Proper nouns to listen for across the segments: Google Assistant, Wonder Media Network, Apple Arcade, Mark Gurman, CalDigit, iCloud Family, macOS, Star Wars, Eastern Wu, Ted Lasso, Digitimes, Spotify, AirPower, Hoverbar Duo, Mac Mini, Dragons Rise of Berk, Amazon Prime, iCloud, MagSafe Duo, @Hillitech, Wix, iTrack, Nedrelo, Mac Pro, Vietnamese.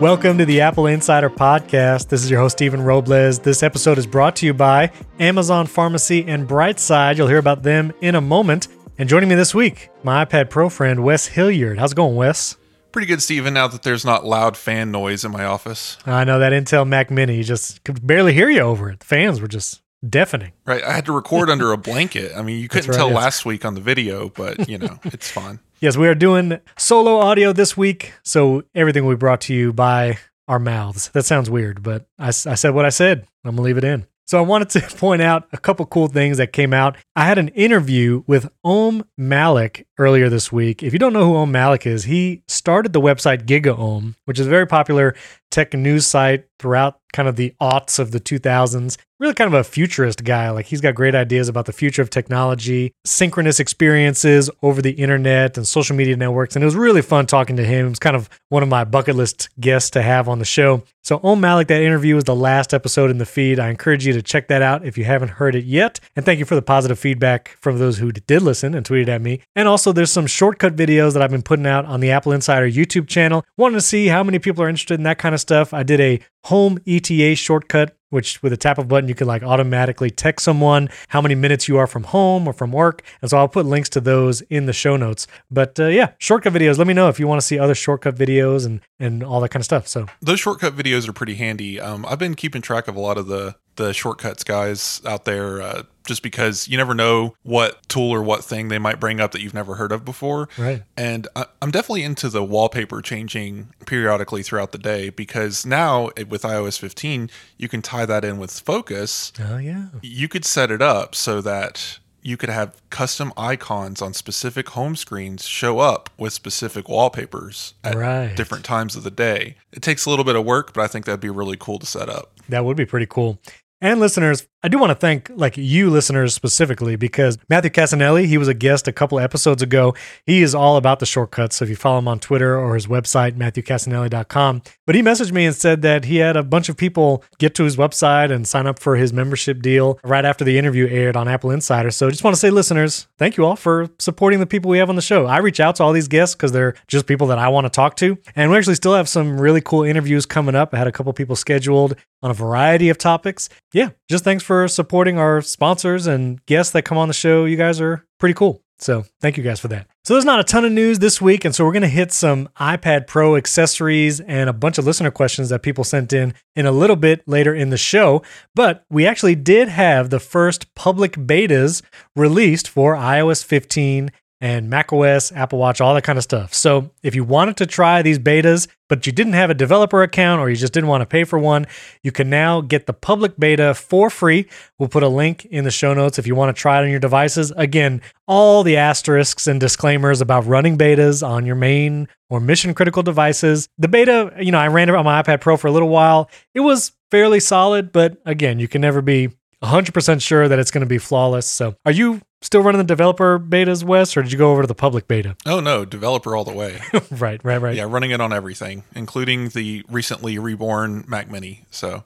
Welcome to the Apple Insider Podcast. This is your host, Stephen Robles. This episode is brought to you by Amazon Pharmacy and Brightside. You'll hear about them in a moment. And joining me this week, my iPad Pro friend, Wes Hilliard. How's it going, Wes? Pretty good, Stephen, now that there's not loud fan noise in my office. I know, that Intel Mac Mini, you just could barely hear you over it. The fans were just deafening. Right. I had to record under a blanket. I mean, you couldn't tell last week on the video, but you know, it's fun. Yes, we are doing solo audio this week, so everything will be brought to you by our mouths. That sounds weird, but I said what I said. I'm going to leave it in. So I wanted to point out a couple cool things that came out. I had an interview with Om Malik earlier this week. If you don't know who Om Malik is, he started the website GigaOm, which is a very popular tech news site throughout kind of the aughts of the 2000s. Really kind of a futurist guy. Like, he's got great ideas about the future of technology, synchronous experiences over the internet and social media networks. And it was really fun talking to him. It was kind of one of my bucket list guests to have on the show. So Om Malik, that interview was the last episode in the feed. I encourage you to check that out if you haven't heard it yet. And thank you for the positive feedback from those who did listen and tweeted at me. And also there's some shortcut videos that I've been putting out on the Apple Insider YouTube channel. Wanted to see how many people are interested in that kind of stuff. I did a home ETA shortcut, which with a tap of a button, you can like automatically text someone how many minutes you are from home or from work. And so I'll put links to those in the show notes. But yeah, shortcut videos. Let me know if you want to see other shortcut videos and all that kind of stuff. So those shortcut videos are pretty handy. I've been keeping track of a lot of the shortcuts guys out there, just because you never know what tool or what thing they might bring up that you've never heard of before. Right. And I'm definitely into the wallpaper changing periodically throughout the day, because now with iOS 15, you can tie that in with focus. Oh yeah. You could set it up so that you could have custom icons on specific home screens show up with specific wallpapers at different times of the day. It takes a little bit of work, but I think that'd be really cool to set up. That would be pretty cool. And listeners, I do want to thank like you listeners specifically, because Matthew Cassinelli, he was a guest a couple episodes ago. He is all about the shortcuts. So if you follow him on Twitter or his website, MatthewCassinelli.com, but he messaged me and said that he had a bunch of people get to his website and sign up for his membership deal right after the interview aired on Apple Insider. So just want to say, listeners, thank you all for supporting the people we have on the show. I reach out to all these guests because they're just people that I want to talk to. And we actually still have some really cool interviews coming up. I had a couple people scheduled on a variety of topics. Yeah, just thanks for supporting our sponsors and guests that come on the show. You guys are pretty cool. So thank you guys for that. So there's not a ton of news this week, and so we're going to hit some iPad Pro accessories and a bunch of listener questions that people sent in a little bit later in the show. But we actually did have the first public betas released for iOS 15 and macOS, Apple Watch, all that kind of stuff. So if you wanted to try these betas, but you didn't have a developer account or you just didn't want to pay for one, you can now get the public beta for free. We'll put a link in the show notes if you want to try it on your devices. Again, all the asterisks and disclaimers about running betas on your main or mission critical devices. The beta, you know, I ran it on my iPad Pro for a little while. It was fairly solid, but again, you can never be 100% sure that it's going to be flawless. So are you still running the developer betas, Wes, or did you go over to the public beta? Oh, no, developer all the way. Right. Yeah, running it on everything, including the recently reborn Mac Mini. So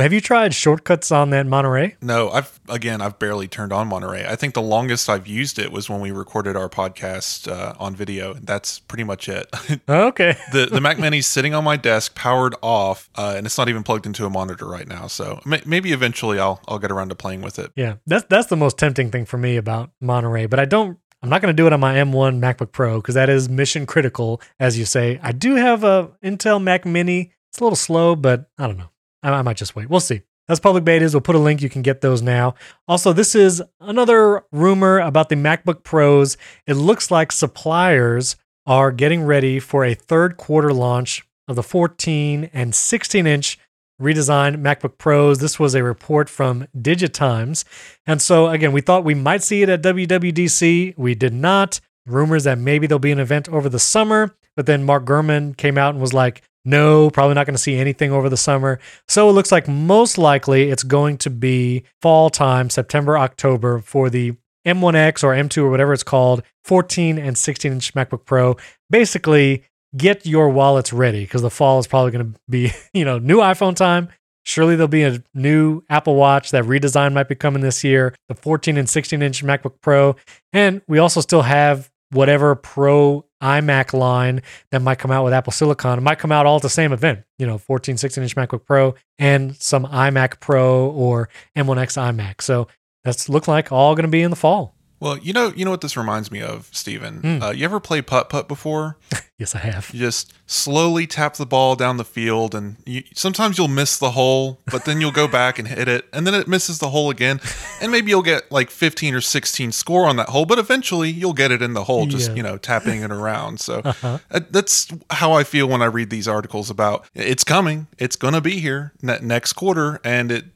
have you tried shortcuts on that Monterey? No, I've barely turned on Monterey. I think the longest I've used it was when we recorded our podcast on video, and that's pretty much it. Okay. The Mac Mini's sitting on my desk, powered off, and it's not even plugged into a monitor right now. So maybe eventually I'll get around to playing with it. Yeah, that's the most tempting thing for me about Monterey, but I'm not going to do it on my M1 MacBook Pro because that is mission critical, as you say. I do have a Intel Mac Mini. It's a little slow, but I don't know. I might just wait. We'll see. That's public betas. We'll put a link. You can get those now. Also, this is another rumor about the MacBook Pros. It looks like suppliers are getting ready for a third quarter launch of the 14 and 16 inch redesigned MacBook Pros. This was a report from DigiTimes. And so again, we thought we might see it at WWDC. We did not. Rumors that maybe there'll be an event over the summer, but then Mark Gurman came out and was like, no, probably not going to see anything over the summer. So it looks like most likely it's going to be fall time, September, October, for the M1X or M2 or whatever it's called, 14 and 16 inch MacBook Pro. Basically, get your wallets ready, because the fall is probably going to be, you know, new iPhone time. Surely there'll be a new Apple Watch. That redesign might be coming this year. The 14 and 16 inch MacBook Pro. And we also still have whatever Pro iMac line that might come out with Apple Silicon. It might come out all at the same event, 14, 16-inch MacBook Pro and some iMac Pro or M1X iMac. So that's look like all going to be in the fall. Well, you know what this reminds me of, Stephen? You ever play putt-putt before? Yes, I have. You just slowly tap the ball down the field, and sometimes you'll miss the hole, but then you'll go back and hit it, and then it misses the hole again, and maybe you'll get like 15 or 16 score on that hole, but eventually you'll get it in the hole, just, tapping it around. So that's how I feel when I read these articles about it's coming, it's going to be here next quarter, and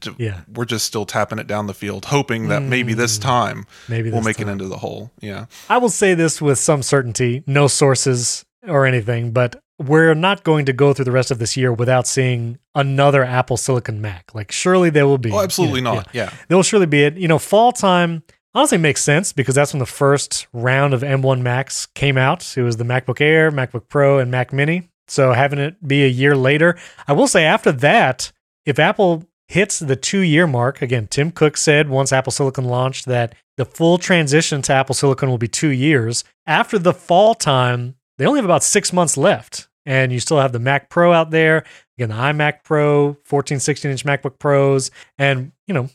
we're just still tapping it down the field, hoping that maybe this time we'll make it into the hole. Yeah. I will say this with some certainty, no sources or anything, but we're not going to go through the rest of this year without seeing another Apple Silicon Mac. Like, surely there will be. Oh, absolutely not. Yeah. There will surely be it. Fall time honestly makes sense because that's when the first round of M1 Macs came out. It was the MacBook Air, MacBook Pro, and Mac Mini. So having it be a year later, I will say after that, if Apple hits the 2-year mark, again, Tim Cook said once Apple Silicon launched that the full transition to Apple Silicon will be 2 years. After the fall time, they only have about 6 months left, and you still have the Mac Pro out there, again, the iMac Pro, 14, 16-inch MacBook Pros, and,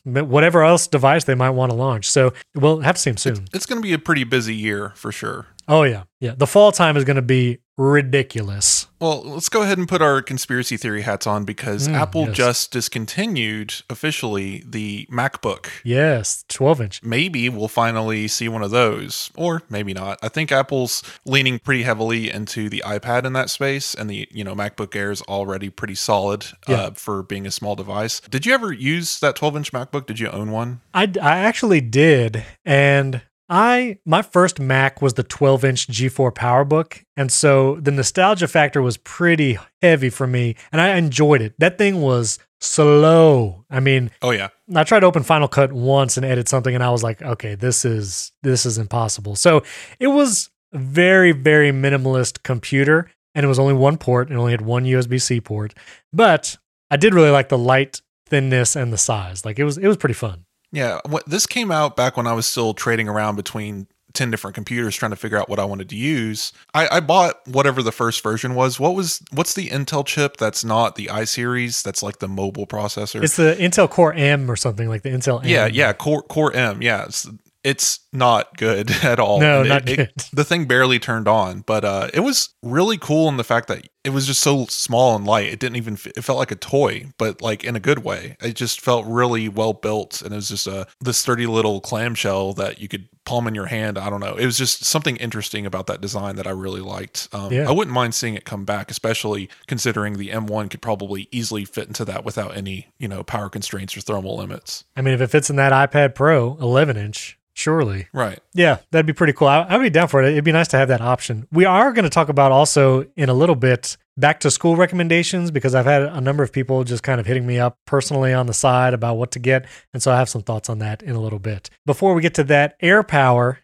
whatever else device they might want to launch. So we'll have to see them soon. It's going to be a pretty busy year for sure. Oh, yeah. Yeah. The fall time is going to be ridiculous. Well, let's go ahead and put our conspiracy theory hats on because Apple just discontinued officially the MacBook. Yes, 12-inch. Maybe we'll finally see one of those, or maybe not. I think Apple's leaning pretty heavily into the iPad in that space, and the MacBook Air is already pretty solid for being a small device. Did you ever use that 12-inch MacBook? Did you own one? I actually did, and my first Mac was the 12-inch G4 PowerBook, and so the nostalgia factor was pretty heavy for me, and I enjoyed it. That thing was slow. I mean, oh yeah. I tried to open Final Cut once and edit something, and I was like, okay, this is impossible. So it was very, very minimalist computer, and it was only one port, and only had one USB-C port. But I did really like the light, thinness, and the size. Like it was pretty fun. Yeah, this came out back when I was still trading around between 10 different computers trying to figure out what I wanted to use. I bought whatever the first version was. What's the Intel chip that's not the iSeries? That's like the mobile processor. It's the Intel Core M or something, like the Intel M. Yeah, Core M. Yeah, it's not good at all. No, not good. The thing barely turned on, but it was really cool in the fact that it was just so small and light. It didn't even it felt like a toy, but like in a good way. It just felt really well built, and it was just this sturdy little clamshell that you could palm in your hand. I don't know. It was just something interesting about that design that I really liked. I wouldn't mind seeing it come back, especially considering the M1 could probably easily fit into that without any, power constraints or thermal limits. I mean, if it fits in that iPad Pro 11-inch. Surely. Right. Yeah, that'd be pretty cool. I'd be down for it. It'd be nice to have that option. We are going to talk about also in a little bit back to school recommendations, because I've had a number of people just kind of hitting me up personally on the side about what to get. And so I have some thoughts on that in a little bit. Before we get to that, AirPower,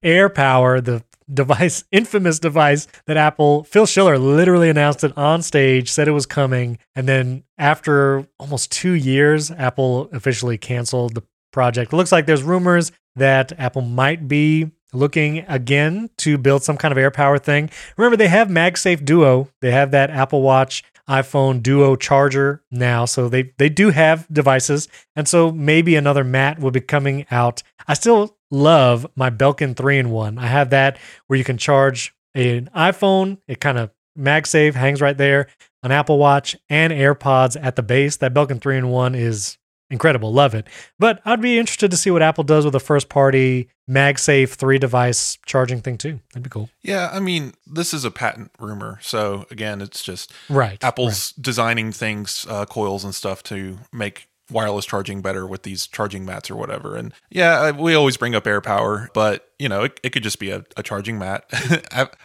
the device, infamous device that Phil Schiller literally announced it on stage, said it was coming. And then after almost 2 years, Apple officially canceled the project. It looks like there's rumors that Apple might be looking again to build some kind of AirPower thing. Remember, they have MagSafe Duo. They have that Apple Watch, iPhone Duo charger now. So they do have devices. And so maybe another Matt will be coming out. I still love my Belkin 3-in-1. I have that where you can charge an iPhone. It kind of MagSafe hangs right there, an Apple Watch, and AirPods at the base. That Belkin 3-in-1 is incredible. Love it. But I'd be interested to see what Apple does with a first party MagSafe 3 device charging thing too. That'd be cool. Yeah. I mean, this is a patent rumor. So again, it's just Apple's designing things, coils and stuff to make wireless charging better with these charging mats or whatever. And yeah, we always bring up AirPower, but it could just be a charging mat.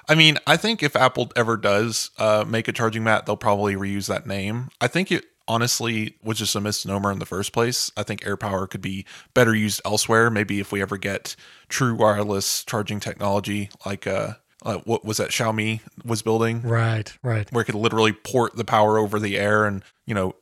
I mean, I think if Apple ever does make a charging mat, they'll probably reuse that name. I think it honestly was just a misnomer in the first place. I think AirPower could be better used elsewhere. Maybe if we ever get true wireless charging technology, like what was that Xiaomi was building? Right. Where it could literally port the power over the air and,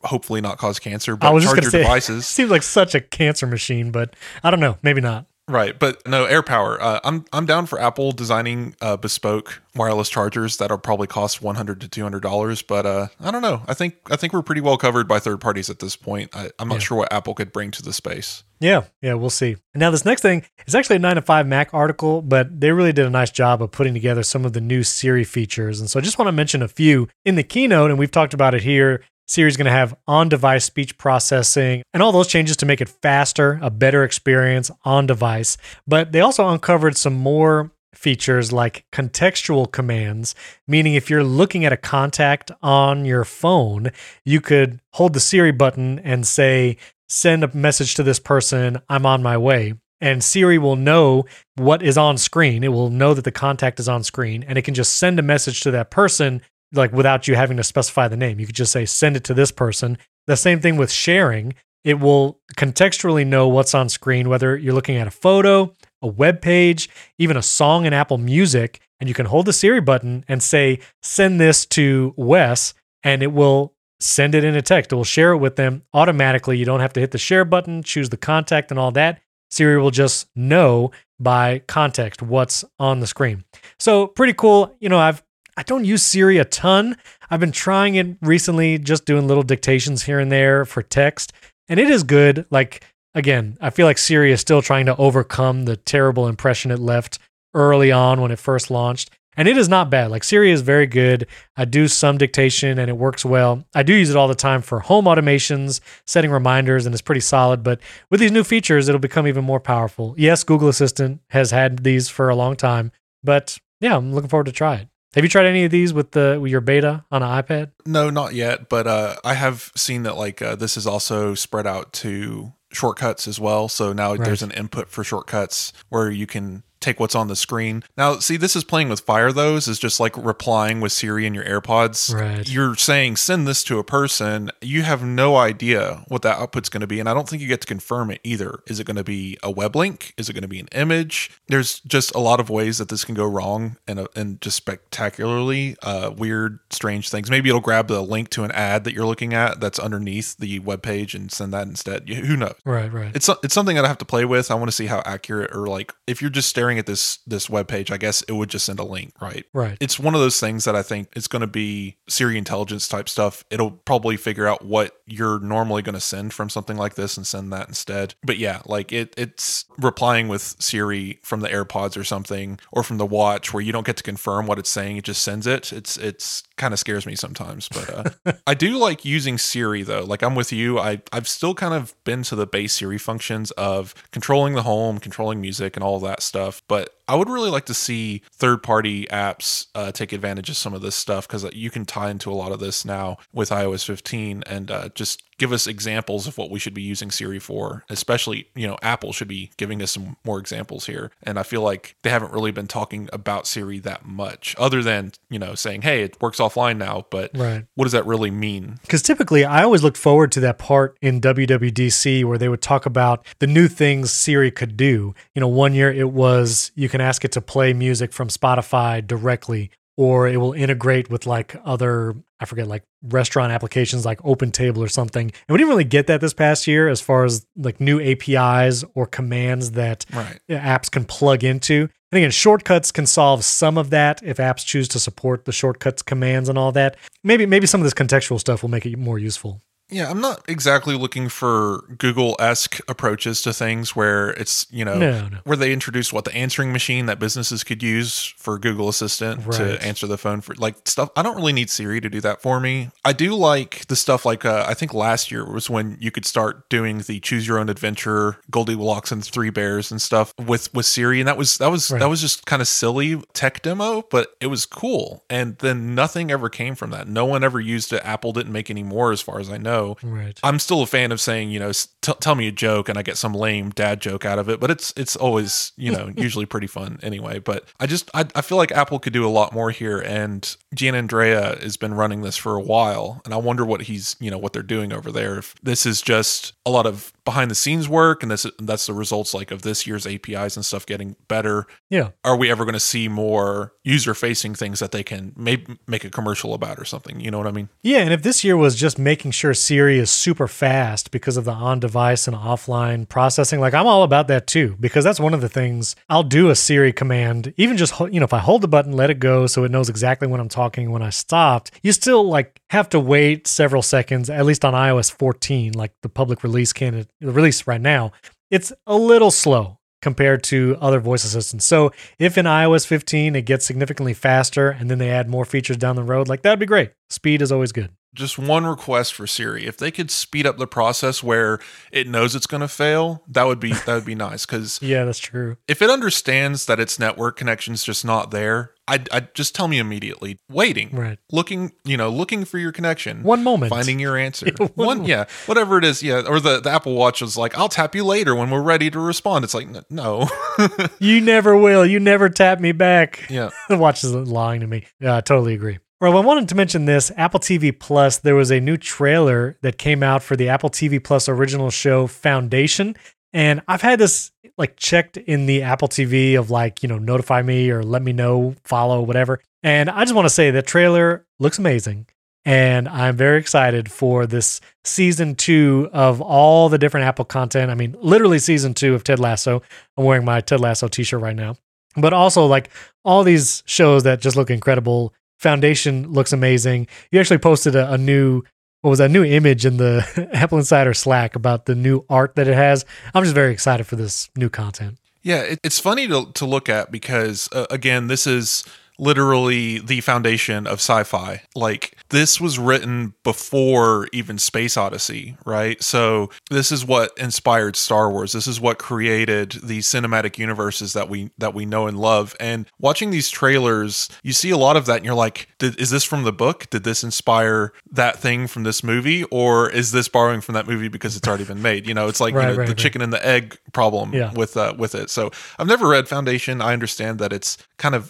hopefully not cause cancer, but charge your devices. It seems like such a cancer machine, but I don't know, maybe not. Right, but no, AirPower. I'm down for Apple designing bespoke wireless chargers that'll probably cost $100 to $200. But I don't know. I think we're pretty well covered by third parties at this point. I'm not sure what Apple could bring to the space. Yeah, we'll see. Now, this next thing is actually a 9to5 Mac article, but they really did a nice job of putting together some of the new Siri features. And so I just want to mention a few in the keynote, and we've talked about it here. Siri's going to have on-device speech processing and all those changes to make it faster, a better experience on-device. But they also uncovered some more features like contextual commands, meaning if you're looking at a contact on your phone, you could hold the Siri button and say, send a message to this person, I'm on my way. And Siri will know what is on screen. It will know that the contact is on screen, and it can just send a message to that person, like without you having to specify the name. You could just say, send it to this person. The same thing with sharing. It will contextually know what's on screen, whether you're looking at a photo, a web page, even a song in Apple Music, and you can hold the Siri button and say, send this to Wes, and it will send it in a text. It will share it with them automatically. You don't have to hit the share button, choose the contact and all that. Siri will just know by context what's on the screen. So pretty cool. You know, I don't use Siri a ton. I've been trying it recently, just doing little dictations here and there for text. And it is good. Like, again, I feel like Siri is still trying to overcome the terrible impression it left early on when it first launched. And it is not bad. Like, Siri is very good. I do some dictation and it works well. I do use it all the time for home automations, setting reminders, and it's pretty solid. But with these new features, it'll become even more powerful. Yes, Google Assistant has had these for a long time, but yeah, I'm looking forward to try it. Have you tried any of these with your beta on an iPad? No, not yet. But I have seen that this is also spread out to shortcuts as well. So now there's an input for shortcuts where you can take what's on the screen. Now, see, this is playing with fire. Those is just like replying with Siri in your AirPods. Right. You're saying, send this to a person. You have no idea what that output's going to be. And I don't think you get to confirm it either. Is it going to be a web link? Is it going to be an image? There's just a lot of ways that this can go wrong and just spectacularly weird, strange things. Maybe it'll grab the link to an ad that you're looking at that's underneath the web page and send that instead. Who knows? Right. It's something that I have to play with. I want to see how accurate, or like if you're just staring at this web page, I guess it would just send a link, right? It's one of those things that I think it's going to be Siri intelligence type stuff. It'll probably figure out what you're normally going to send from something like this and send that instead. But yeah, like it's replying with Siri from the AirPods or something, or from the watch where you don't get to confirm what it's saying. It just sends it. It's kind of scares me sometimes, but I do like using Siri though. Like, I'm with you. I've still kind of been to the base Siri functions of controlling the home, controlling music and all that stuff. But I would really like to see third-party apps take advantage of some of this stuff, because you can tie into a lot of this now with iOS 15 and just give us examples of what we should be using Siri for. Especially, Apple should be giving us some more examples here. And I feel like they haven't really been talking about Siri that much, other than, saying, hey, it works offline now. But What does that really mean? Because typically, I always look forward to that part in WWDC where they would talk about the new things Siri could do. One year it was, you can ask it to play music from Spotify directly, or it will integrate with other, I forget, restaurant applications like OpenTable or something. And we didn't really get that this past year as far as new APIs or commands that apps can plug into. And again, shortcuts can solve some of that if apps choose to support the shortcuts commands and all that. Maybe some of this contextual stuff will make it more useful. Yeah, I'm not exactly looking for Google-esque approaches to things where it's, where they introduced the answering machine that businesses could use for Google Assistant to answer the phone for stuff. I don't really need Siri to do that for me. I do like the stuff I think last year was when you could start doing the choose your own adventure, Goldilocks and Three Bears and stuff with Siri. And that was just kind of silly tech demo, but it was cool. And then nothing ever came from that. No one ever used it. Apple didn't make any more as far as I know. Right. I'm still a fan of saying, tell me a joke, and I get some lame dad joke out of it, but it's always, usually pretty fun anyway. But I feel like Apple could do a lot more here, and Gianandrea has been running this for a while, and I wonder what they're doing over there. If this is just a lot of behind the scenes work, and that's the results like of this year's APIs and stuff getting better. Yeah. Are we ever going to see more user facing things that they can maybe make a commercial about or something? You know what I mean? Yeah. And if this year was just making sure Siri is super fast because of the on device and offline processing, like I'm all about that too, because that's one of the things I'll do a Siri command, even just, you know, if I hold the button, let it go so it knows exactly when I'm talking, when I stopped, you still like have to wait several seconds, at least on iOS 14, like the public release candidate, the release right now, it's a little slow compared to other voice assistants. So if in iOS 15, it gets significantly faster and then they add more features down the road, like that'd be great. Speed is always good. Just one request for Siri. If they could speed up the process where it knows it's going to fail, that would be nice. Cause yeah, that's true. If it understands that its network connection's just not there, I'd just tell me immediately. Waiting, right? Looking for your connection. 1 moment, finding your answer. Yeah, whatever it is. Yeah, or the Apple Watch is like, I'll tap you later when we're ready to respond. It's like, no, you never will. You never tap me back. Yeah, the watch is lying to me. Yeah, I totally agree. Well, I wanted to mention this, Apple TV Plus, there was a new trailer that came out for the Apple TV Plus original show Foundation. And I've had this like checked in the Apple TV of like, you know, notify me or let me know, follow, whatever. And I just want to say the trailer looks amazing. And I'm very excited for this season 2 of all the different Apple content. I mean, literally season 2 of Ted Lasso. I'm wearing my Ted Lasso t-shirt right now. But also like all these shows that just look incredible. Foundation looks amazing. You actually posted a new image in the Apple Insider Slack about the new art that it has. I'm just very excited for this new content. Yeah, it's funny to look at because, again, this is literally the foundation of sci-fi. Like, this was written before even Space Odyssey, right? So this is what inspired Star Wars. This is what created the cinematic universes that we know and love. And watching these trailers, you see a lot of that and you're like, is this from the book? Did this inspire that thing from this movie? Or is this borrowing from that movie because it's already been made? You know, it's like the chicken and the egg problem with it. So I've never read Foundation. I understand that it's a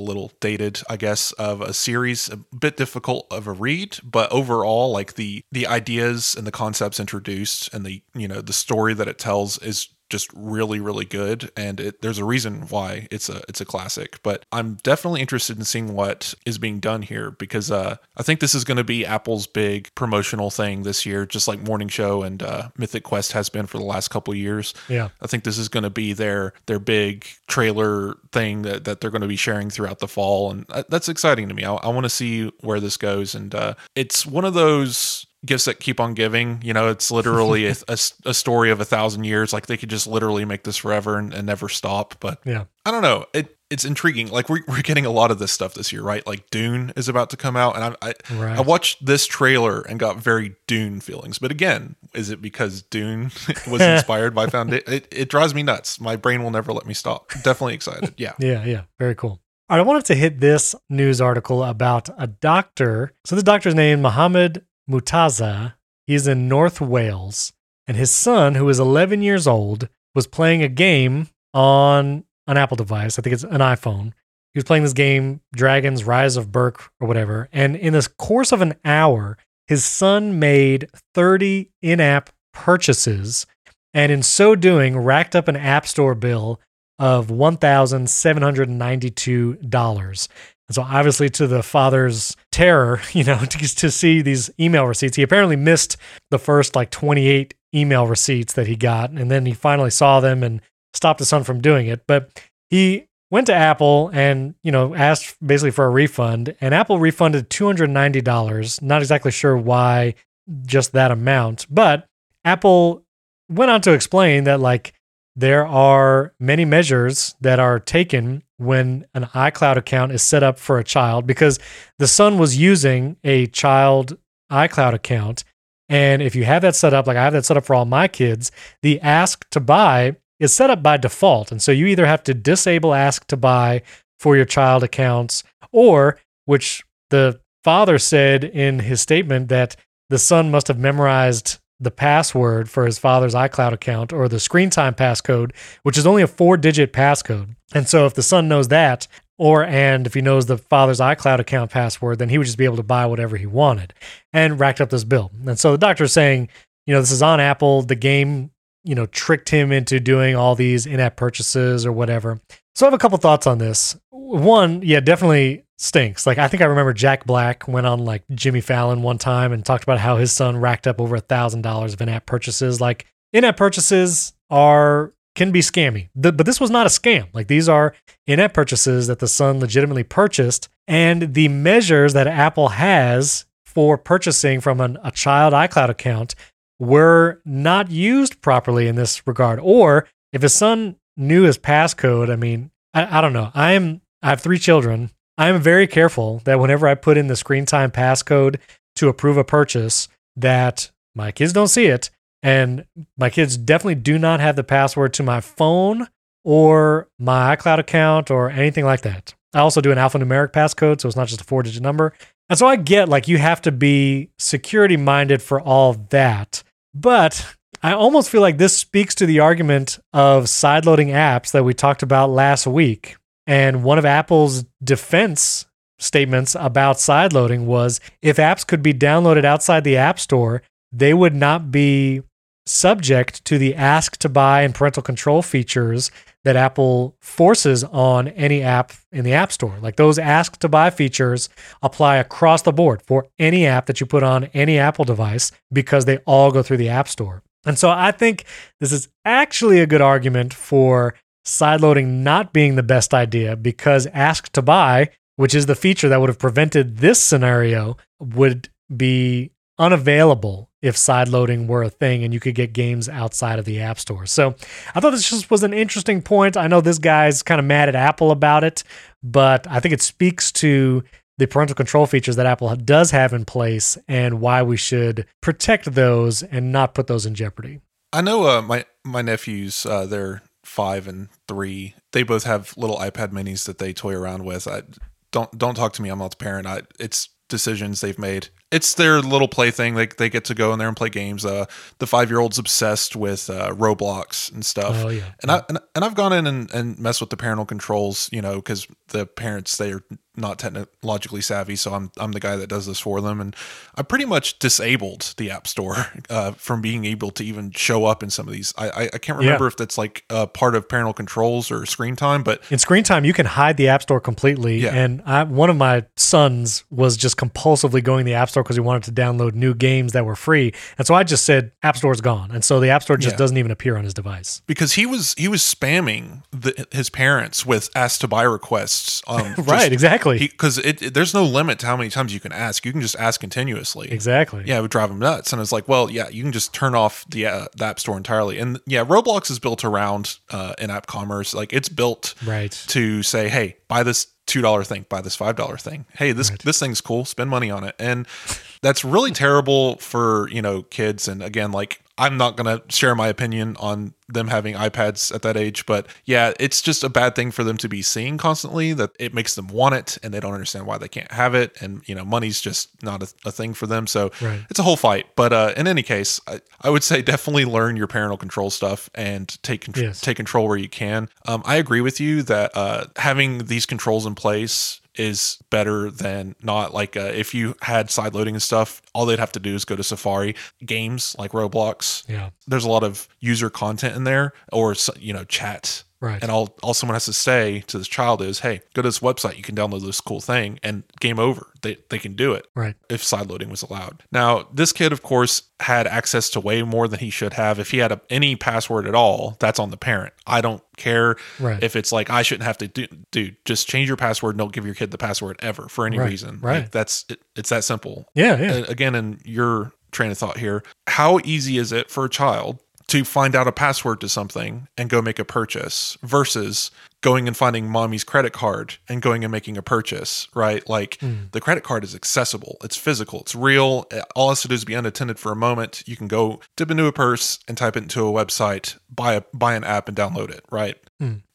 little dated, I guess, of a series, a bit difficult of a read, but overall, like the ideas and the concepts introduced and the, you know, the story that it tells is just really, really good. And there's a reason why it's a classic, but I'm definitely interested in seeing what is being done here because I think this is going to be Apple's big promotional thing this year, just like Morning Show and Mythic Quest has been for the last couple of years. Yeah. I think this is going to be their big trailer thing that they're going to be sharing throughout the fall. And that's exciting to me. I want to see where this goes. And it's one of those gifts that keep on giving, you know, it's literally a story of 1,000 years. Like they could just literally make this forever and never stop. But yeah, I don't know. It's intriguing. Like we're getting a lot of this stuff this year, right? Like Dune is about to come out, and I watched this trailer and got very Dune feelings. But again, is it because Dune was inspired by Foundation? It drives me nuts. My brain will never let me stop. Definitely excited. Yeah. Yeah. Very cool. All right, I wanted to hit this news article about a doctor. So this doctor's name, Mohammed Murtaza, he's in North Wales, and his son, who is 11 years old, was playing a game on an Apple device. I think it's an iPhone. He was playing this game, Dragons Rise of Berk or whatever, and in the course of an hour, his son made 30 in-app purchases, and in so doing, racked up an App Store bill of $1,792. And so obviously to the father's terror, you know, to see these email receipts, he apparently missed the first like 28 email receipts that he got. And then he finally saw them and stopped his son from doing it. But he went to Apple and, you know, asked basically for a refund, and Apple refunded $290. Not exactly sure why just that amount, but Apple went on to explain that like there are many measures that are taken when an iCloud account is set up for a child, because the son was using a child iCloud account. And if you have that set up, like I have that set up for all my kids, the ask to buy is set up by default. And so you either have to disable ask to buy for your child accounts, or, which the father said in his statement, that the son must have memorized the password for his father's iCloud account, or the Screen Time passcode, which is only a 4-digit passcode. And so if the son knows that, and if he knows the father's iCloud account password, then he would just be able to buy whatever he wanted, and racked up this bill. And so the doctor is saying, you know, this is on Apple. The game you know, tricked him into doing all these in-app purchases or whatever. So I have a couple thoughts on this. One, yeah, definitely stinks. Like, I think I remember Jack Black went on like Jimmy Fallon one time and talked about how his son racked up over $1,000 of in-app purchases. Like, in-app purchases can be scammy, but this was not a scam. Like, these are in-app purchases that the son legitimately purchased, and the measures that Apple has for purchasing from a child iCloud account were not used properly in this regard. Or if his son knew his passcode, I mean, I don't know. I have three children. I am very careful that whenever I put in the Screen Time passcode to approve a purchase, that my kids don't see it. And my kids definitely do not have the password to my phone or my iCloud account or anything like that. I also do an alphanumeric passcode, so it's not just a 4-digit number. And so I get, like, you have to be security minded for all that. But I almost feel like this speaks to the argument of sideloading apps that we talked about last week. And one of Apple's defense statements about sideloading was, if apps could be downloaded outside the App Store, they would not be subject to the ask to buy and parental control features that Apple forces on any app in the App Store. Like, those ask to buy features apply across the board for any app that you put on any Apple device, because they all go through the App Store. And so I think this is actually a good argument for sideloading not being the best idea, because ask to buy, which is the feature that would have prevented this scenario, would be unavailable if sideloading were a thing and you could get games outside of the App Store. So I thought this just was an interesting point. I know this guy's kind of mad at Apple about it, but I think it speaks to the parental control features that Apple does have in place and why we should protect those and not put those in jeopardy. I know my nephews, they're 5 and 3. They both have little iPad minis that they toy around with. Don't talk to me. I'm not the parent. It's decisions they've made. It's their little plaything. They get to go in there and play games. The 5-year-old's obsessed with Roblox and stuff. Oh, yeah. I've gone in and messed with the parental controls, you know, because the parents, they are not technologically savvy, so I'm the guy that does this for them. And I pretty much disabled the App Store from being able to even show up in some of these. I can't remember if that's like a part of parental controls or Screen Time, but in Screen Time you can hide the App Store completely. Yeah. And one of my sons was just compulsively going to the App Store because he wanted to download new games that were free. And so I just said, App Store's gone. And so the App Store just doesn't even appear on his device. Because he was spamming his parents with ask to buy requests. Right, exactly. Because there's no limit to how many times you can ask. You can just ask continuously. Exactly. Yeah, it would drive them nuts. And it's like, well, yeah, you can just turn off the App Store entirely. And yeah, Roblox is built around in-app commerce. Like, it's built to say, hey, buy this $2 thing, buy this $5 thing. Hey, this thing's cool. Spend money on it. And that's really terrible for, you know, kids. And again, like, I'm not going to share my opinion on them having iPads at that age, but yeah, it's just a bad thing for them to be seeing constantly, that it makes them want it and they don't understand why they can't have it. And, you know, money's just not a thing for them. So it's a whole fight. But in any case, I would say definitely learn your parental control stuff and take control where you can. I agree with you that having these controls in place is better than not. Like, if you had sideloading and stuff, all they'd have to do is go to Safari. Games like Roblox, there's a lot of user content in there, or, you know, chat. Right. And all someone has to say to this child is, hey, go to this website. You can download this cool thing, and game over. They can do it. Right. If sideloading was allowed. Now, this kid, of course, had access to way more than he should have. If he had any password at all, that's on the parent. I don't care if it's like, I shouldn't have to do, just change your password. And don't give your kid the password ever for any reason. Right. Like, it's that simple. Yeah. And again, in your train of thought here, how easy is it for a child to find out a password to something and go make a purchase versus going and finding mommy's credit card and going and making a purchase, right? Like, the credit card is accessible. It's physical. It's real. All it has to do is be unattended for a moment. You can go dip into a purse and type it into a website, buy an app and download it, right?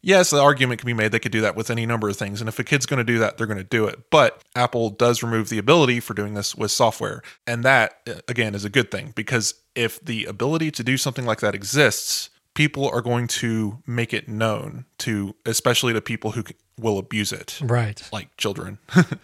Yes, the argument can be made they could do that with any number of things. And if a kid's going to do that, they're going to do it. But Apple does remove the ability for doing this with software. And that, again, is a good thing, because if the ability to do something like that exists, people are going to make it known to, especially to people who will abuse it. Right. Like children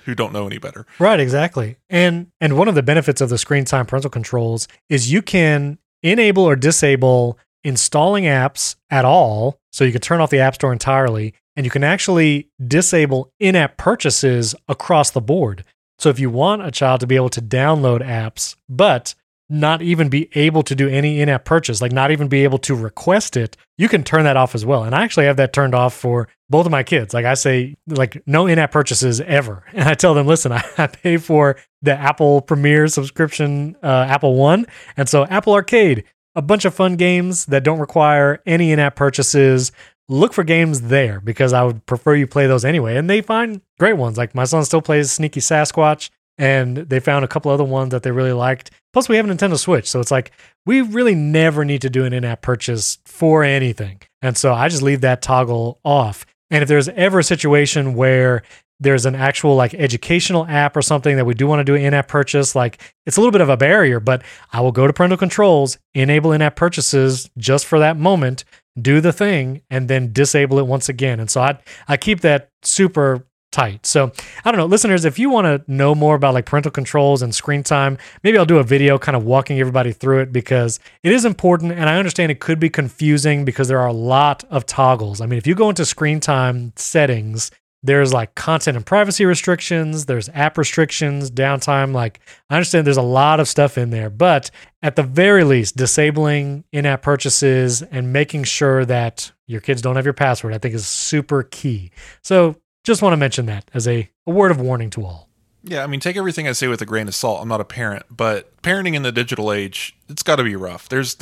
who don't know any better. Right, exactly. And one of the benefits of the Screen Time parental controls is you can enable or disable installing apps at all, so you can turn off the App Store entirely, and you can actually disable in-app purchases across the board. So if you want a child to be able to download apps, but not even be able to do any in-app purchase, like not even be able to request it, you can turn that off as well. And I actually have that turned off for both of my kids. Like I say, like no in-app purchases ever. And I tell them, listen, I pay for the Apple Premier subscription, Apple One. And so Apple Arcade, a bunch of fun games that don't require any in-app purchases. Look for games there because I would prefer you play those anyway. And they find great ones. Like my son still plays Sneaky Sasquatch, and they found a couple other ones that they really liked. Plus, we have a Nintendo Switch. So it's like, we really never need to do an in-app purchase for anything. And so I just leave that toggle off. And if there's ever a situation where there's an actual like educational app or something that we do want to do an in-app purchase, like it's a little bit of a barrier, but I will go to parental controls, enable in-app purchases just for that moment, do the thing, and then disable it once again. And so I keep that super tight. So I don't know, listeners, if you want to know more about like parental controls and screen time, maybe I'll do a video kind of walking everybody through it because it is important. And I understand it could be confusing because there are a lot of toggles. I mean, if you go into screen time settings, there's like content and privacy restrictions, there's app restrictions, downtime. Like I understand there's a lot of stuff in there, but at the very least, disabling in-app purchases and making sure that your kids don't have your password, I think is super key. So just want to mention that as a word of warning to all. Yeah, I mean, take everything I say with a grain of salt. I'm not a parent, but parenting in the digital age, it's got to be rough. There's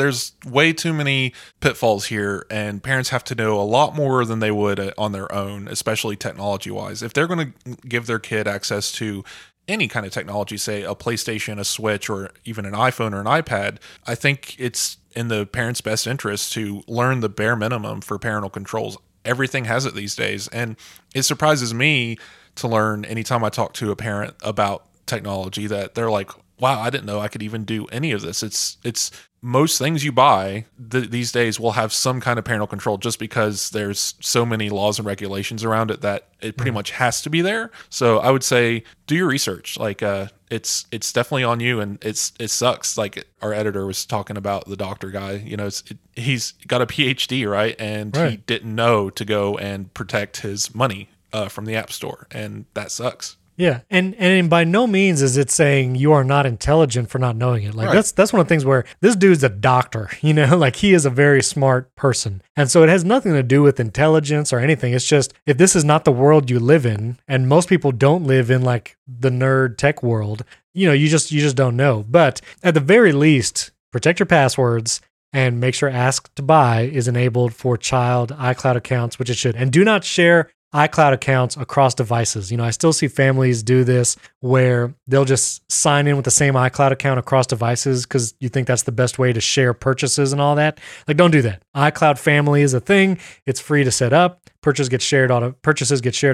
way too many pitfalls here, and parents have to know a lot more than they would on their own, especially technology-wise. If they're going to give their kid access to any kind of technology, say a PlayStation, a Switch, or even an iPhone or an iPad, I think it's in the parents' best interest to learn the bare minimum for parental controls. Everything has it these days, and it surprises me to learn anytime I talk to a parent about technology that they're like, wow, I didn't know I could even do any of this. It's most things you buy these days will have some kind of parental control just because there's so many laws and regulations around it that it pretty much has to be there. So I would say do your research. Like it's definitely on you, and it sucks. Like our editor was talking about the doctor guy, you know, he's got a PhD, right? And He didn't know to go and protect his money from the App Store, and that sucks. Yeah, and by no means is it saying you are not intelligent for not knowing it. Like that's one of the things where this dude's a doctor, you know, like he is a very smart person. And so it has nothing to do with intelligence or anything. It's just if this is not the world you live in, and most people don't live in like the nerd tech world, you know, you just don't know. But at the very least, protect your passwords and make sure Ask to Buy is enabled for child iCloud accounts, which it should. And do not share iCloud accounts across devices. You know, I still see families do this where they'll just sign in with the same iCloud account across devices because you think that's the best way to share purchases and all that. Like, don't do that. iCloud Family is a thing. It's free to set up. Purchases get shared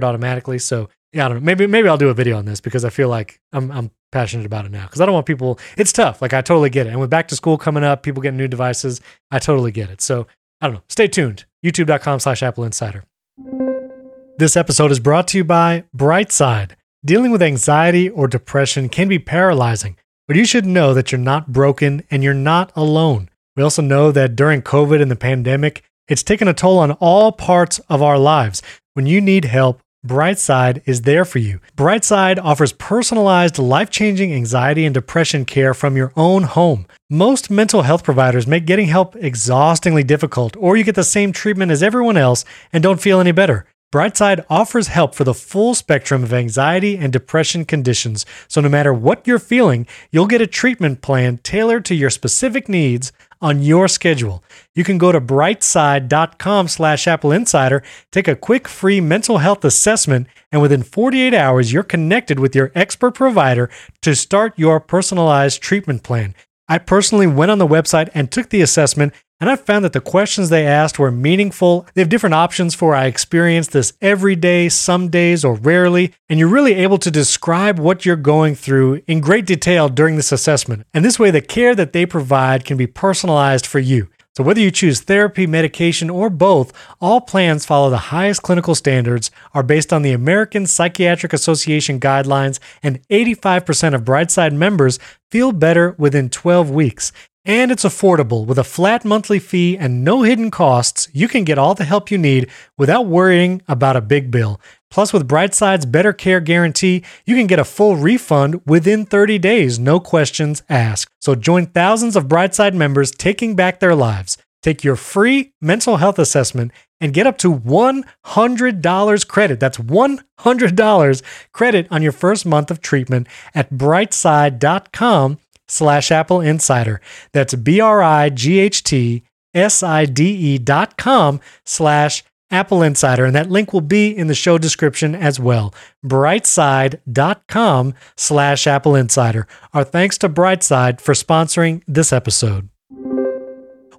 automatically. So yeah, I don't know. Maybe I'll do a video on this because I feel like I'm passionate about it now because I don't want people. It's tough. Like I totally get it. And with back to school coming up, people getting new devices. I totally get it. So I don't know. Stay tuned. YouTube.com/Apple Insider. This episode is brought to you by Brightside. Dealing with anxiety or depression can be paralyzing, but you should know that you're not broken and you're not alone. We also know that during COVID and the pandemic, it's taken a toll on all parts of our lives. When you need help, Brightside is there for you. Brightside offers personalized, life-changing anxiety and depression care from your own home. Most mental health providers make getting help exhaustingly difficult, or you get the same treatment as everyone else and don't feel any better. Brightside offers help for the full spectrum of anxiety and depression conditions, so no matter what you're feeling, you'll get a treatment plan tailored to your specific needs on your schedule. You can go to brightside.com/Apple Insider, take a quick free mental health assessment, and within 48 hours, you're connected with your expert provider to start your personalized treatment plan. I personally went on the website and took the assessment, and I found that the questions they asked were meaningful. They have different options for I experience this every day, some days, or rarely. And you're really able to describe what you're going through in great detail during this assessment. And this way, the care that they provide can be personalized for you. So whether you choose therapy, medication, or both, all plans follow the highest clinical standards, are based on the American Psychiatric Association guidelines, and 85% of Brightside members feel better within 12 weeks. And it's affordable. With a flat monthly fee and no hidden costs, you can get all the help you need without worrying about a big bill. Plus, with BrightSide's Better Care Guarantee, you can get a full refund within 30 days, no questions asked. So join thousands of BrightSide members taking back their lives. Take your free mental health assessment and get up to $100 credit. That's $100 credit on your first month of treatment at brightside.com/Apple Insider. That's BRIGHTSIDE.com/Apple Insider. And that link will be in the show description as well. Brightside.com/Apple Insider. Our thanks to Brightside for sponsoring this episode.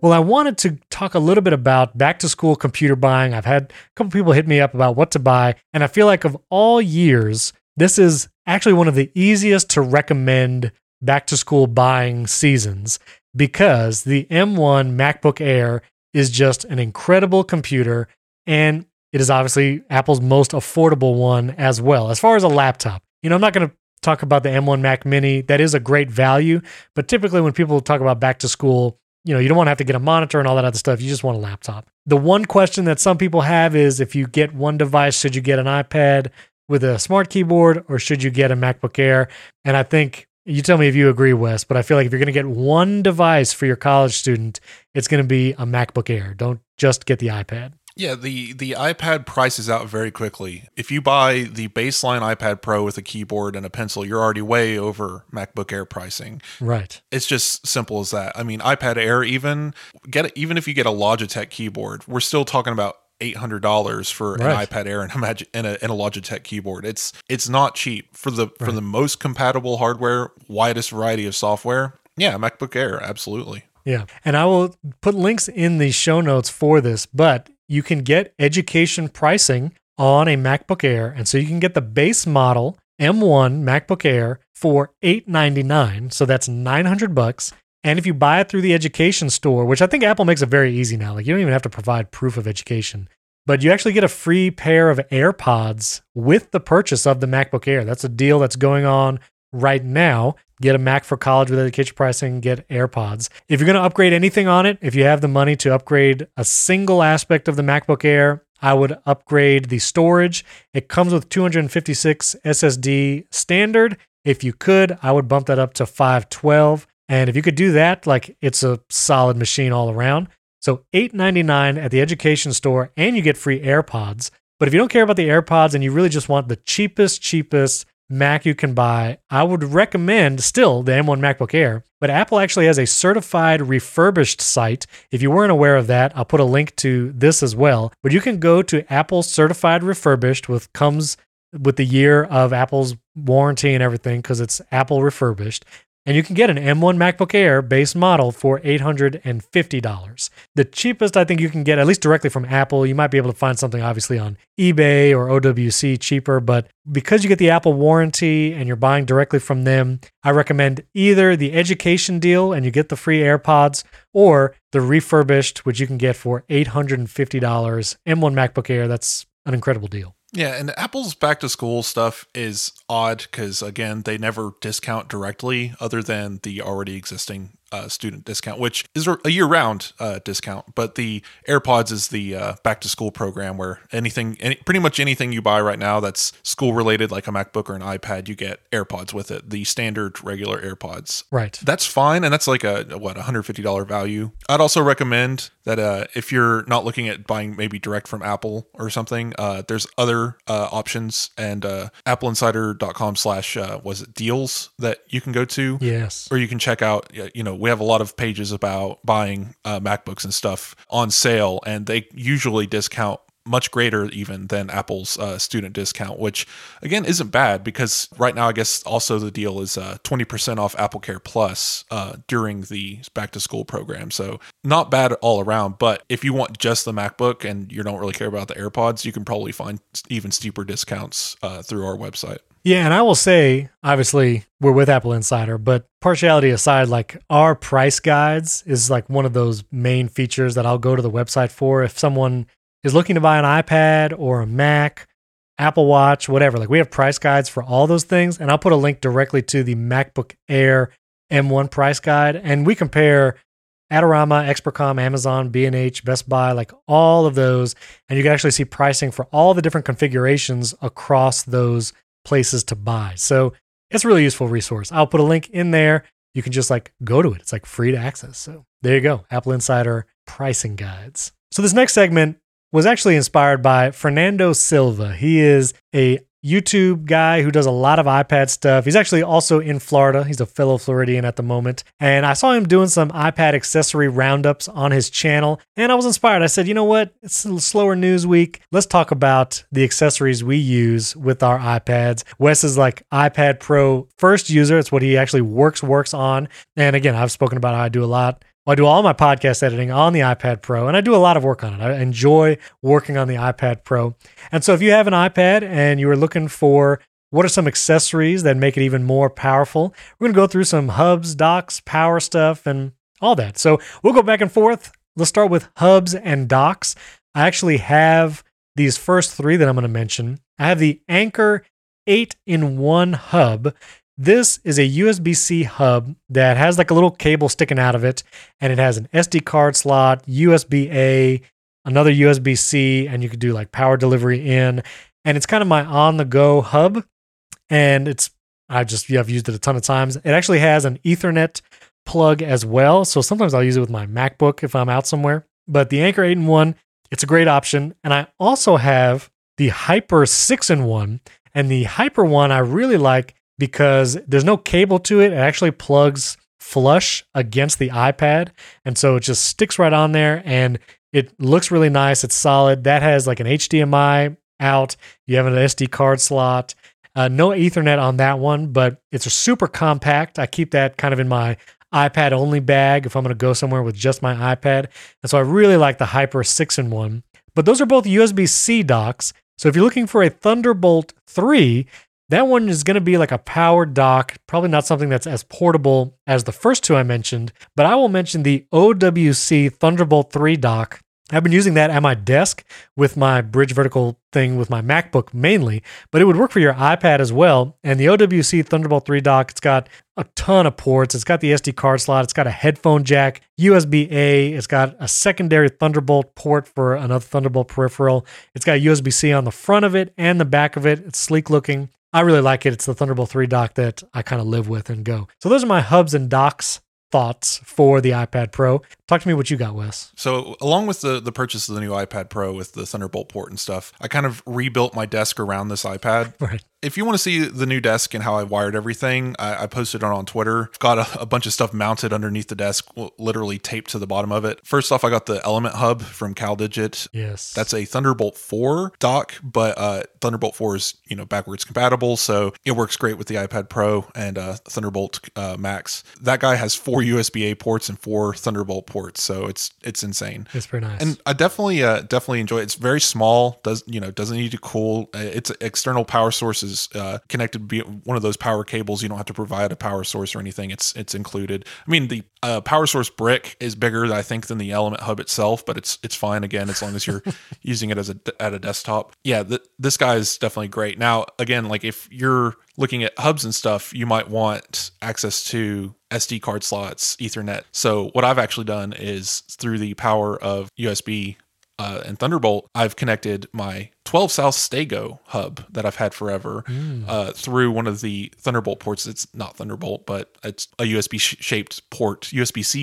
Well, I wanted to talk a little bit about back-to-school computer buying. I've had a couple people hit me up about what to buy, and I feel like of all years, this is actually one of the easiest to recommend back-to-school buying seasons because the M1 MacBook Air is just an incredible computer, and it is obviously Apple's most affordable one as well, as far as a laptop. You know, I'm not going to talk about the M1 Mac Mini. That is a great value, but typically when people talk about back-to-school, you know, you don't want to have to get a monitor and all that other stuff. You just want a laptop. The one question that some people have is if you get one device, should you get an iPad with a smart keyboard or should you get a MacBook Air? And I think, you tell me if you agree, Wes, but I feel like if you're going to get one device for your college student, it's going to be a MacBook Air. Don't just get the iPad. Yeah, the iPad prices out very quickly. If you buy the baseline iPad Pro with a keyboard and a pencil, you're already way over MacBook Air pricing. Right. It's just simple as that. I mean, iPad Air even if you get a Logitech keyboard, we're still talking about $800 for an iPad Air and a Logitech keyboard. It's not cheap for the most compatible hardware, widest variety of software. Yeah, MacBook Air, absolutely. Yeah, and I will put links in the show notes for this, but you can get education pricing on a MacBook Air. And so you can get the base model M1 MacBook Air for $899. So that's $900. And if you buy it through the Education Store, which I think Apple makes it very easy now, like you don't even have to provide proof of education, but you actually get a free pair of AirPods with the purchase of the MacBook Air. That's a deal that's going on right now. Get a Mac for college with education pricing, get AirPods. If you're going to upgrade anything on it, if you have the money to upgrade a single aspect of the MacBook Air, I would upgrade the storage. It comes with 256 SSD standard. If you could, I would bump that up to 512. And if you could do that, like it's a solid machine all around. So $899 at the Education Store and you get free AirPods. But if you don't care about the AirPods and you really just want the cheapest Mac you can buy, I would recommend still the M1 MacBook Air, but Apple actually has a certified refurbished site. If you weren't aware of that, I'll put a link to this as well, but you can go to Apple certified refurbished, which comes with the year of Apple's warranty and everything because it's Apple refurbished. And you can get an M1 MacBook Air base model for $850. The cheapest I think you can get, at least directly from Apple, you might be able to find something obviously on eBay or OWC cheaper, but because you get the Apple warranty and you're buying directly from them, I recommend either the education deal and you get the free AirPods or the refurbished, which you can get for $850. M1 MacBook Air, that's an incredible deal. Yeah, and Apple's back-to-school stuff is odd because, again, they never discount directly other than the already existing student discount, which is a year-round discount. But the AirPods is the back-to-school program where pretty much anything you buy right now that's school-related, like a MacBook or an iPad, you get AirPods with it, the standard regular AirPods. Right. That's fine, and that's like a $150 value. I'd also recommend that if you're not looking at buying maybe direct from Apple or something, there's other options and appleinsider.com/deals that you can go to. Yes. Or you can check out, you know, we have a lot of pages about buying MacBooks and stuff on sale, and they usually discount much greater even than Apple's student discount, which again isn't bad because right now I guess also the deal is 20% off AppleCare Plus during the back to school program. So not bad all around, but if you want just the MacBook and you don't really care about the AirPods, you can probably find even steeper discounts through our website. Yeah, and I will say, obviously, we're with Apple Insider, but partiality aside, like our price guides is like one of those main features that I'll go to the website for if someone is looking to buy an iPad or a Mac, Apple Watch, whatever. Like we have price guides for all those things. And I'll put a link directly to the MacBook Air M1 price guide, and we compare Adorama, Expercom, Amazon, B&H, Best Buy, like all of those, and you can actually see pricing for all the different configurations across those places to buy. So it's a really useful resource. I'll put a link in there. You can just like go to it. It's like free to access. So there you go. Apple Insider pricing guides. So this next segment was actually inspired by Fernando Silva. He is a YouTube guy who does a lot of iPad stuff. He's actually also in Florida. He's a fellow Floridian at the moment. And I saw him doing some iPad accessory roundups on his channel. And I was inspired. I said, you know what? It's a slower news week. Let's talk about the accessories we use with our iPads. Wes is like iPad Pro first user. It's what he actually works on. And again, I've spoken about how I do a lot. I do all my podcast editing on the iPad Pro, and I do a lot of work on it. I enjoy working on the iPad Pro. And so if you have an iPad and you are looking for what are some accessories that make it even more powerful, we're going to go through some hubs, docks, power stuff, and all that. So we'll go back and forth. Let's start with hubs and docks. I actually have these first three that I'm going to mention. I have the Anchor 8-in-1 hub. This is a USB-C hub that has like a little cable sticking out of it, and it has an SD card slot, USB-A, another USB-C, and you could do like power delivery in. And it's kind of my on-the-go hub, and I've used it a ton of times. It actually has an Ethernet plug as well, so sometimes I'll use it with my MacBook if I'm out somewhere. But the Anchor 8-in-1, it's a great option. And I also have the Hyper 6-in-1, and the Hyper one I really like because there's no cable to it. It actually plugs flush against the iPad. And so it just sticks right on there and it looks really nice. It's solid. That has like an HDMI out. You have an SD card slot. No Ethernet on that one, but it's a super compact. I keep that kind of in my iPad only bag if I'm going to go somewhere with just my iPad. And so I really like the Hyper 6-in-1. But those are both USB-C docks. So if you're looking for a Thunderbolt 3, that one is going to be like a power dock, probably not something that's as portable as the first two I mentioned, but I will mention the OWC Thunderbolt 3 dock. I've been using that at my desk with my bridge vertical thing with my MacBook mainly, but it would work for your iPad as well. And the OWC Thunderbolt 3 dock, it's got a ton of ports. It's got the SD card slot. It's got a headphone jack, USB-A. It's got a secondary Thunderbolt port for another Thunderbolt peripheral. It's got USB-C on the front of it and the back of it. It's sleek looking. I really like it. It's the Thunderbolt 3 dock that I kind of live with and go. So those are my hubs and docks thoughts for the iPad Pro. Talk to me what you got, Wes. So along with the purchase of the new iPad Pro with the Thunderbolt port and stuff, I kind of rebuilt my desk around this iPad. Right. If you want to see the new desk and how I wired everything, I posted it on Twitter. I've got a bunch of stuff mounted underneath the desk, literally taped to the bottom of it. First off, I got the Element Hub from CalDigit. Yes. That's a Thunderbolt 4 dock, but Thunderbolt 4 is, backwards compatible, so it works great with the iPad Pro and Thunderbolt Max. That guy has 4 USB-A ports and 4 Thunderbolt ports, so it's insane. It's pretty nice. And I definitely enjoy it. It's very small, doesn't need to cool. It's external power sources connected via one of those power cables. You don't have to provide a power source or anything. It's included. I mean, the power source brick is bigger, I think, than the Element Hub itself, but it's fine again as long as you're using it at a desktop. Yeah, this guy is definitely great. Now, again, like if you're looking at hubs and stuff, you might want access to SD card slots, Ethernet. So what I've actually done is through the power of USB and Thunderbolt, I've connected my 12 South Stego hub that I've had forever through one of the Thunderbolt ports. It's not Thunderbolt, but it's a USB-C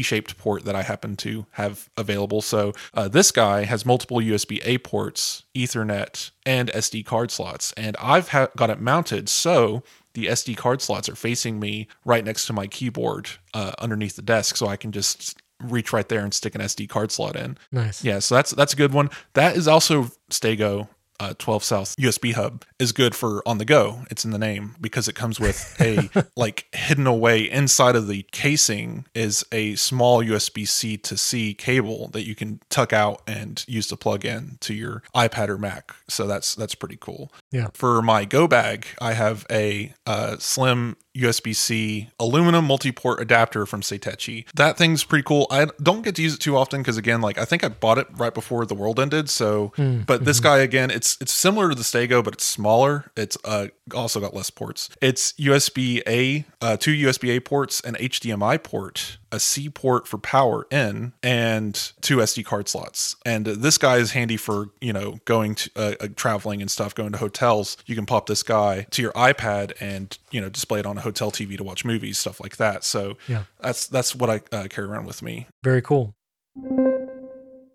shaped port that I happen to have available. So this guy has multiple USB-A ports, Ethernet, and SD card slots, and I've got it mounted so the SD card slots are facing me right next to my keyboard underneath the desk, so I can just reach right there and stick an SD card slot in. Nice. Yeah, so that's a good one. That is also Stego 12 South USB hub is good for on the go. It's in the name because it comes with a like hidden away inside of the casing is a small USB-C to C cable that you can tuck out and use to plug in to your iPad or Mac. So that's pretty cool. Yeah. For my go bag, I have a slim USB-C aluminum multi-port adapter from Seitetchi. That thing's pretty cool. I don't get to use it too often because, again, like I think I bought it right before the world ended. So, but this guy, again, it's similar to the Stego, but it's smaller. It's also got less ports. It's USB-A, two USB-A ports, an HDMI port, a C port for power in, and two SD card slots. And this guy is handy for, you know, going to traveling and stuff, going to hotels. You can pop this guy to your iPad and, you know, display it on a hotel TV to watch movies, stuff like that. So yeah, that's what I carry around with me. Very cool.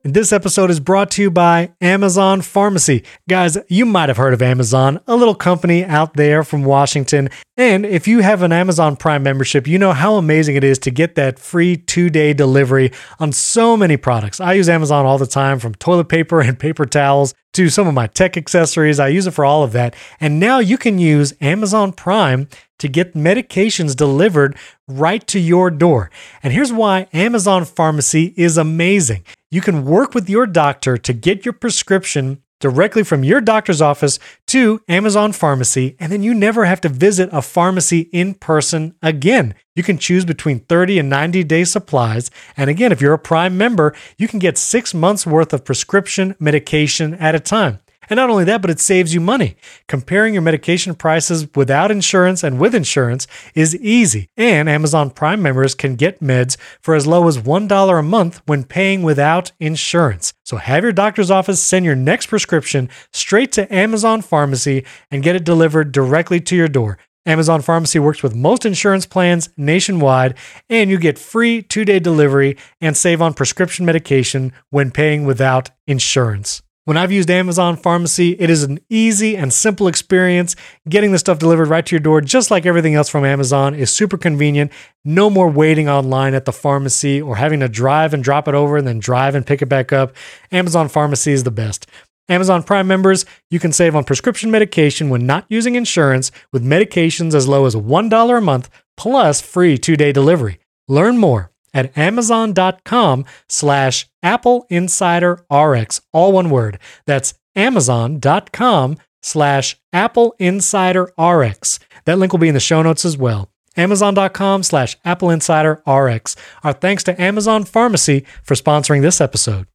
And this episode is brought to you by Amazon Pharmacy. Guys, you might have heard of Amazon, a little company out there from Washington. And if you have an Amazon Prime membership, you know how amazing it is to get that free 2-day delivery on so many products. I use Amazon all the time, from toilet paper and paper towels to some of my tech accessories. I use it for all of that. And now you can use Amazon Prime to get medications delivered right to your door. And here's why Amazon Pharmacy is amazing. You can work with your doctor to get your prescription directly from your doctor's office to Amazon Pharmacy, and then you never have to visit a pharmacy in person again. You can choose between 30 and 90-day supplies. And again, if you're a Prime member, you can get 6 months worth of prescription medication at a time. And not only that, but it saves you money. Comparing your medication prices without insurance and with insurance is easy. And Amazon Prime members can get meds for as low as $1 a month when paying without insurance. So have your doctor's office send your next prescription straight to Amazon Pharmacy and get it delivered directly to your door. Amazon Pharmacy works with most insurance plans nationwide, and you get free 2-day delivery and save on prescription medication when paying without insurance. When I've used Amazon Pharmacy, it is an easy and simple experience. Getting the stuff delivered right to your door, just like everything else from Amazon, is super convenient. No more waiting online at the pharmacy or having to drive and drop it over and then drive and pick it back up. Amazon Pharmacy is the best. Amazon Prime members, you can save on prescription medication when not using insurance with medications as low as $1 a month, plus free 2-day delivery. Learn more at Amazon.com/AppleInsiderRx, all one word. That's Amazon.com/AppleInsiderRx. That link will be in the show notes as well. Amazon.com/AppleInsiderRx. Our thanks to Amazon Pharmacy for sponsoring this episode.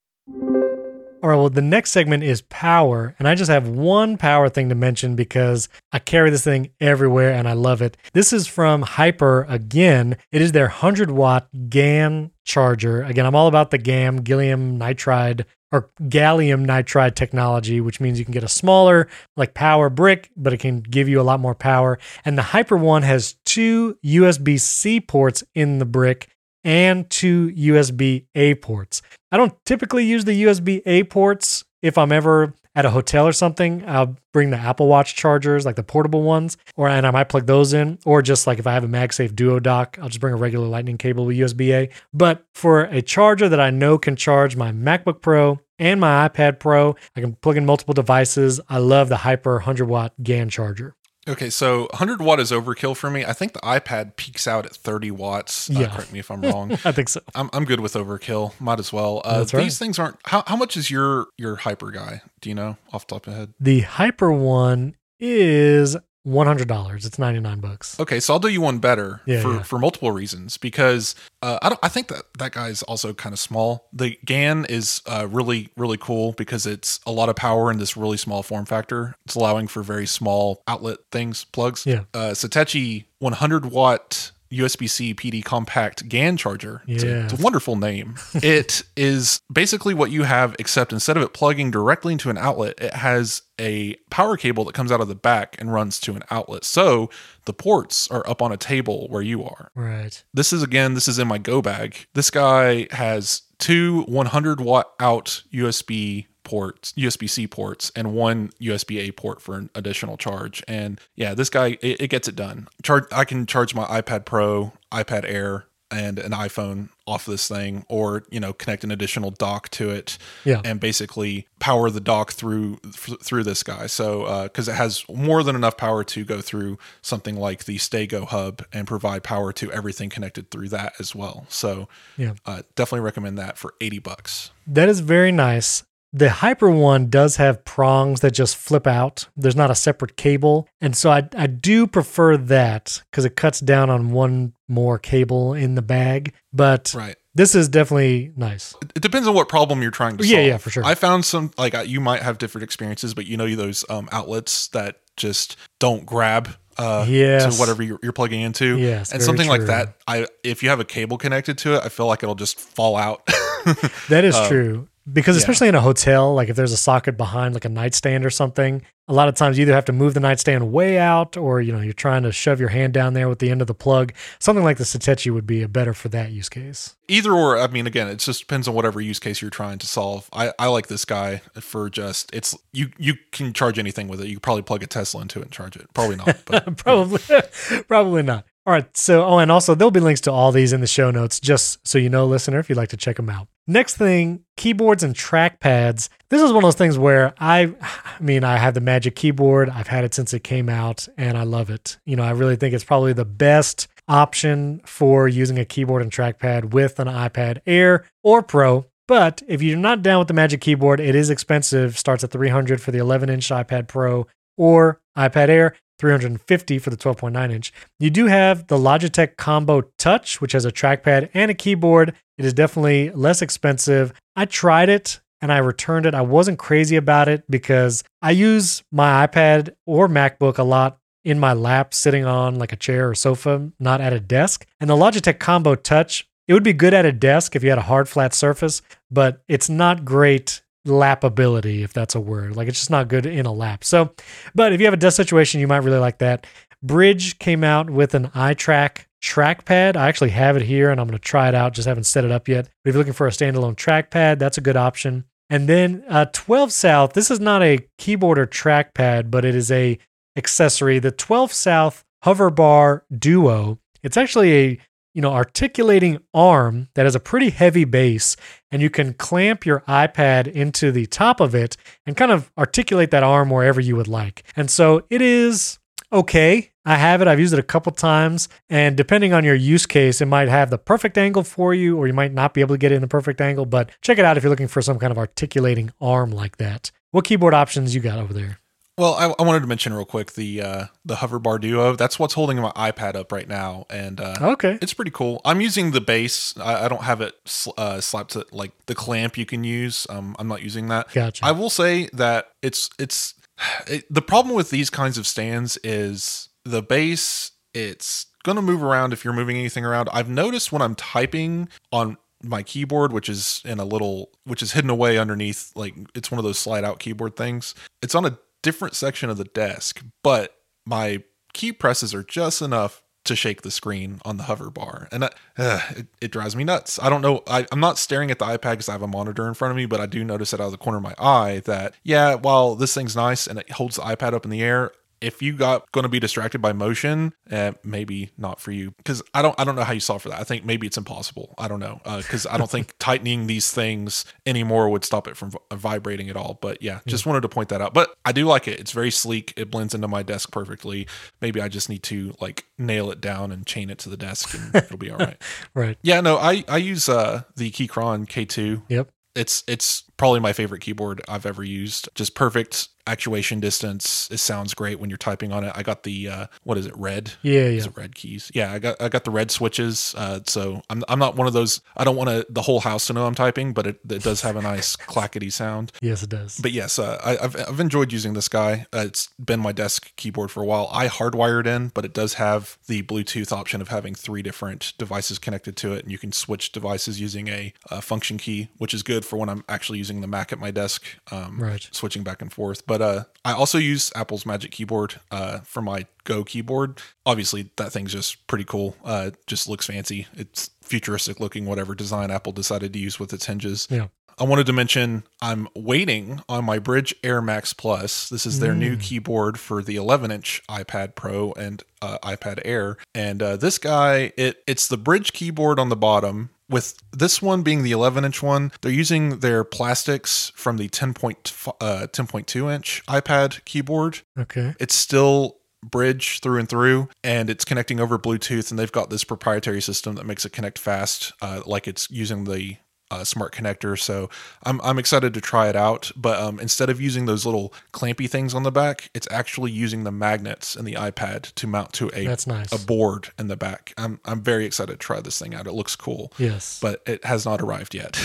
All right, well, the next segment is power, and I just have one power thing to mention because I carry this thing everywhere and I love it. This is from Hyper again. It is their 100-watt GaN charger. Again, I'm all about the GaN, gallium nitride technology, which means you can get a smaller, like, power brick, but it can give you a lot more power. And the Hyper one has 2 USB-C ports in the brick and 2 USB-A ports. I don't typically use the USB-A ports. If I'm ever at a hotel or something, I'll bring the Apple Watch chargers, like the portable ones, and I might plug those in, or just like if I have a MagSafe Duo dock, I'll just bring a regular lightning cable with USB-A. But for a charger that I know can charge my MacBook Pro and my iPad Pro, I can plug in multiple devices. I love the Hyper 100-watt GaN charger. Okay, so 100 watt is overkill for me. I think the iPad peaks out at 30 watts. Yeah. Correct me if I'm wrong. I think so. I'm good with overkill. Might as well. That's right. These things aren't... How much is your Hyper guy? Do you know off the top of your head? The Hyper one is $100. It's $99. Okay, so I'll do you one better for multiple reasons, because I think that guy's also kind of small. The GaN is really, really cool because it's a lot of power in this really small form factor. It's allowing for very small outlet things, plugs. Yeah. Seitetchi 100-watt USB-C PD compact GaN charger. Yeah. It's a wonderful name. It is basically what you have, except instead of it plugging directly into an outlet, it has a power cable that comes out of the back and runs to an outlet. So the ports are up on a table where you are. Right. This is in my go bag. This guy has 2 100-watt out USB-C ports and 1 USB-A port for an additional charge. And yeah, this guy, it gets it done. I can charge my iPad Pro, iPad Air, and an iPhone off this thing, or, you know, connect an additional dock to it, and basically power the dock through this guy. So, because it has more than enough power to go through something like the Stego hub and provide power to everything connected through that as well. So, definitely recommend that for $80. That is very nice. The Hyper one does have prongs that just flip out. There's not a separate cable. And so I do prefer that because it cuts down on one more cable in the bag. But right. This is definitely nice. It depends on what problem you're trying to solve. Yeah, for sure. I found some, like, you might have different experiences, but you know those outlets that just don't grab to whatever you're plugging into. Yes, and something true. Like that, if you have a cable connected to it, I feel like it'll just fall out. That is true. Because especially in a hotel, like if there's a socket behind like a nightstand or something, a lot of times you either have to move the nightstand way out or, you know, you're trying to shove your hand down there with the end of the plug. Something like the Satechi would be better for that use case. Either or, I mean, again, it just depends on whatever use case you're trying to solve. I like this guy for just, it's, you can charge anything with it. You could probably plug a Tesla into it and charge it. Probably not. But, probably not. All right. So, and also there'll be links to all these in the show notes, just so you know, listener, if you'd like to check them out. Next thing, keyboards and trackpads. This is one of those things where I have the Magic Keyboard. I've had it since it came out and I love it. You know, I really think it's probably the best option for using a keyboard and trackpad with an iPad Air or Pro. But if you're not down with the Magic Keyboard, it is expensive. Starts at $300 for the 11-inch iPad Pro or iPad Air. $350 for the 12.9 inch. You do have the Logitech Combo Touch, which has a trackpad and a keyboard. It is definitely less expensive. I tried it and I returned it. I wasn't crazy about it because I use my iPad or MacBook a lot in my lap, sitting on like a chair or sofa, not at a desk. And the Logitech Combo Touch, it would be good at a desk if you had a hard, flat surface, but it's not great lapability, if that's a word. Like, it's just not good in a lap. So, but if you have a desk situation, you might really like that. Bridge came out with an iTrack trackpad. I actually have it here and I'm going to try it out. Just haven't set it up yet. But if you're looking for a standalone trackpad, that's a good option. And then 12 South, this is not a keyboard or trackpad, but it is a accessory. The 12 South Hoverbar Duo. It's actually a articulating arm that has a pretty heavy base, and you can clamp your iPad into the top of it and kind of articulate that arm wherever you would like. And so it is okay. I have it. I've used it a couple times, and depending on your use case, it might have the perfect angle for you, or you might not be able to get it in the perfect angle, but check it out if you're looking for some kind of articulating arm like that. What keyboard options you got over there? Well, I wanted to mention real quick the Hoverbar Duo. That's what's holding my iPad up right now, and it's pretty cool. I'm using the base. I don't have it slapped to like the clamp you can use. I'm not using that. Gotcha. I will say that it's the problem with these kinds of stands is the base. It's gonna move around if you're moving anything around. I've noticed when I'm typing on my keyboard, which is hidden away underneath, like it's one of those slide out keyboard things. It's on a different section of the desk, but my key presses are just enough to shake the screen on the hover bar, and it drives me nuts. I don't know. I'm not staring at the iPad because I have a monitor in front of me, but I do notice it out of the corner of my eye that while this thing's nice and it holds the iPad up in the air, if you got going to be distracted by motion, maybe not for you, because I don't know how you solve for that. I think maybe it's impossible. I don't know, because I don't think tightening these things anymore would stop it from vibrating at all. But just wanted to point that out. But I do like it. It's very sleek. It blends into my desk perfectly. Maybe I just need to like nail it down and chain it to the desk, and it'll be all right. Right. Yeah. No. I use the Keychron K2. Yep. It's probably my favorite keyboard I've ever used. Just perfect actuation distance. It sounds great when you're typing on it. I got the red? Yeah. Is it red keys? Yeah, I got the red switches. So I'm not one of those. I don't want the whole house to know I'm typing, but it does have a nice clackety sound. Yes, it does. But yes, I've enjoyed using this guy. It's been my desk keyboard for a while. I hardwired in, but it does have the Bluetooth option of having three different devices connected to it, and you can switch devices using a function key, which is good for when I'm actually using the Mac at my desk, switching back and forth. But I also use Apple's Magic Keyboard for my Go keyboard. Obviously, that thing's just pretty cool. Just looks fancy. It's futuristic looking, whatever design Apple decided to use with its hinges. Yeah. I wanted to mention I'm waiting on my Bridge Air Max Plus. This is their new keyboard for the 11-inch iPad Pro and iPad Air. And this guy, it's the Bridge keyboard on the bottom. With this one being the 11-inch one, they're using their plastics from the 10.2-inch iPad keyboard. Okay. It's still Bridge through and through, and it's connecting over Bluetooth, and they've got this proprietary system that makes it connect fast, like it's using the smart connector. So I'm excited to try it out. But instead of using those little clampy things on the back, it's actually using the magnets in the iPad to mount to a board in the back. I'm very excited to try this thing out. It looks cool. Yes. But it has not arrived yet.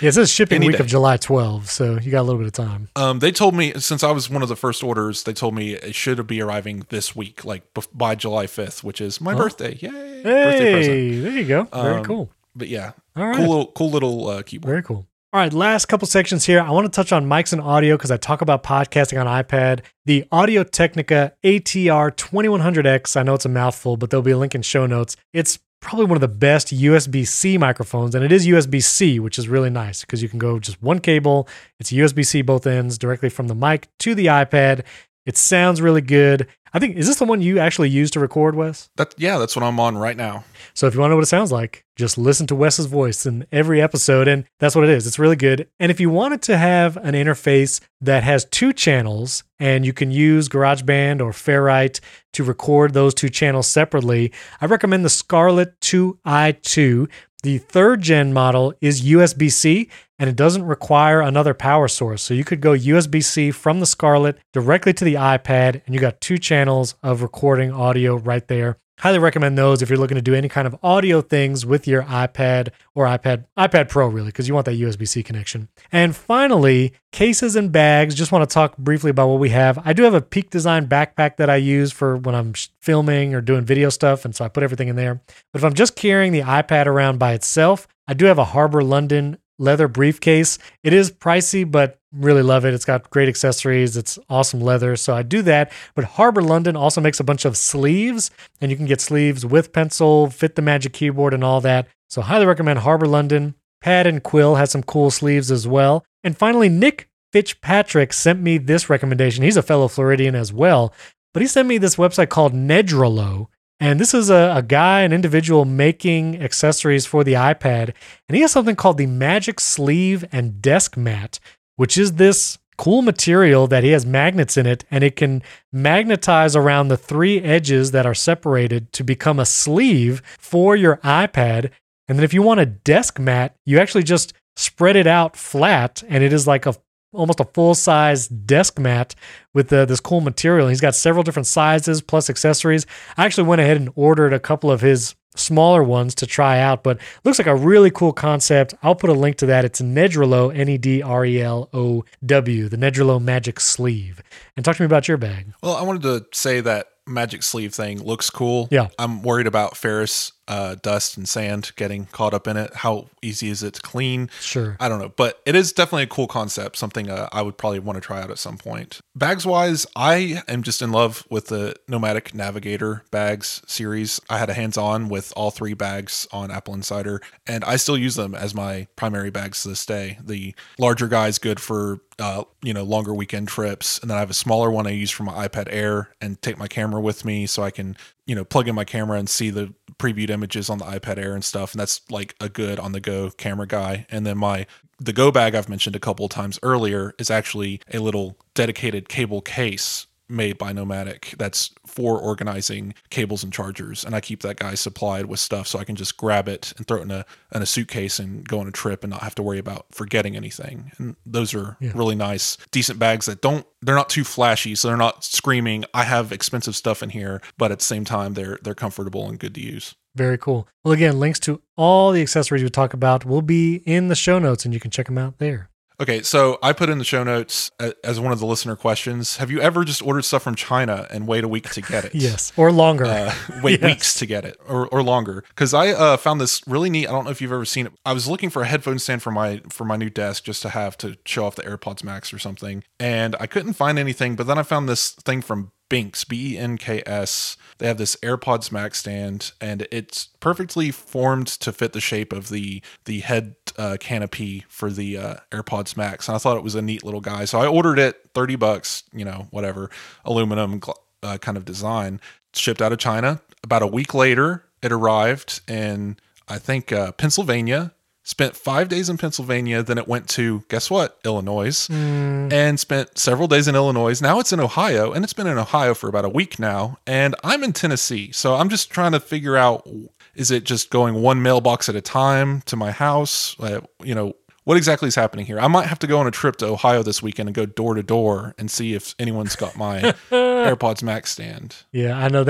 It says shipping week of July 12, so you got a little bit of time. They told me, since I was one of the first orders, they told me it should be arriving this week, like by July 5th, which is my birthday. Yay! Hey, birthday present. There you go. Very cool. But yeah, all right. cool little keyboard. Very cool. All right, last couple sections here. I want to touch on mics and audio because I talk about podcasting on iPad. The Audio-Technica ATR 2100X, I know it's a mouthful, but there'll be a link in show notes. It's probably one of the best USB-C microphones, and it is USB-C, which is really nice because you can go just one cable. It's USB-C both ends directly from the mic to the iPad. It sounds really good. I think, is this the one you actually use to record, Wes? That's what I'm on right now. So if you want to know what it sounds like, just listen to Wes's voice in every episode, and that's what it is. It's really good. And if you wanted to have an interface that has two channels, and you can use GarageBand or Ferrite to record those two channels separately, I recommend the Scarlett 2i2. The third-gen model is USB-C, and it doesn't require another power source. So you could go USB-C from the Scarlett directly to the iPad, and you got two channels of recording audio right there. Highly recommend those if you're looking to do any kind of audio things with your iPad or iPad Pro, really, because you want that USB-C connection. And finally, cases and bags. Just want to talk briefly about what we have. I do have a Peak Design backpack that I use for when I'm filming or doing video stuff, and so I put everything in there. But if I'm just carrying the iPad around by itself, I do have a Harbor London leather briefcase. It is pricey, but really love it. It's got great accessories. It's awesome leather. So I do that. But Harbor London also makes a bunch of sleeves, and you can get sleeves with pencil, fit the Magic Keyboard and all that. So highly recommend Harbor London. Pad and Quill has some cool sleeves as well. And finally, Nick Fitzpatrick sent me this recommendation. He's a fellow Floridian as well, but he sent me this website called Nedrolo. And this is a guy, an individual, making accessories for the iPad. And he has something called the Magic Sleeve and Desk Mat, which is this cool material that he has magnets in it, and it can magnetize around the three edges that are separated to become a sleeve for your iPad. And then if you want a desk mat, you actually just spread it out flat, and it is like almost a full-size desk mat with this cool material. He's got several different sizes plus accessories. I actually went ahead and ordered a couple of his smaller ones to try out, but looks like a really cool concept. I'll put a link to that. It's Nedrelo, Nedrelo, the Nedrelo Magic Sleeve. And talk to me about your bag. Well, I wanted to say that Magic Sleeve thing looks cool. Yeah. I'm worried about ferrous dust and sand getting caught up in it. How easy is it to clean? Sure. I don't know, but it is definitely a cool concept, something I would probably want to try out at some point. Bags wise, I am just in love with the Nomadic Navigator bags series. I had a hands-on with all three bags on Apple Insider, and I still use them as my primary bags to this day. The larger guy is good for longer weekend trips. And then I have a smaller one I use for my iPad Air and take my camera with me so I can, plug in my camera and see the previewed images on the iPad Air and stuff. And that's like a good on the go camera guy. And then the Go bag I've mentioned a couple of times earlier is actually a little dedicated cable case made by Nomadic that's for organizing cables and chargers. And I keep that guy supplied with stuff so I can just grab it and throw it in a suitcase and go on a trip and not have to worry about forgetting anything. And those are really nice, decent bags that they're not too flashy. So they're not screaming, I have expensive stuff in here, but at the same time, they're comfortable and good to use. Very cool. Well, again, links to all the accessories we talk about will be in the show notes and you can check them out there. Okay, so I put in the show notes as one of the listener questions, have you ever just ordered stuff from China and wait a week to get it? Yes, or longer. Weeks to get it or longer. Because I found this really neat. I don't know if you've ever seen it. I was looking for a headphone stand for my new desk just to have to show off the AirPods Max or something. And I couldn't find anything, but then I found this thing from Binks, B-E-N-K-S. They have this AirPods Max stand, and it's perfectly formed to fit the shape of the head canopy for the AirPods Max. And I thought it was a neat little guy. So I ordered it, $30, whatever, aluminum kind of design, shipped out of China. About a week later, it arrived in, I think, Pennsylvania, spent 5 days in Pennsylvania, then it went to, guess what, Illinois, and spent several days in Illinois. Now it's in Ohio, and it's been in Ohio for about a week now, and I'm in Tennessee, so I'm just trying to figure out, is it just going one mailbox at a time to my house? What exactly is happening here? I might have to go on a trip to Ohio this weekend and go door to door and see if anyone's got my AirPods Max stand. Yeah, I know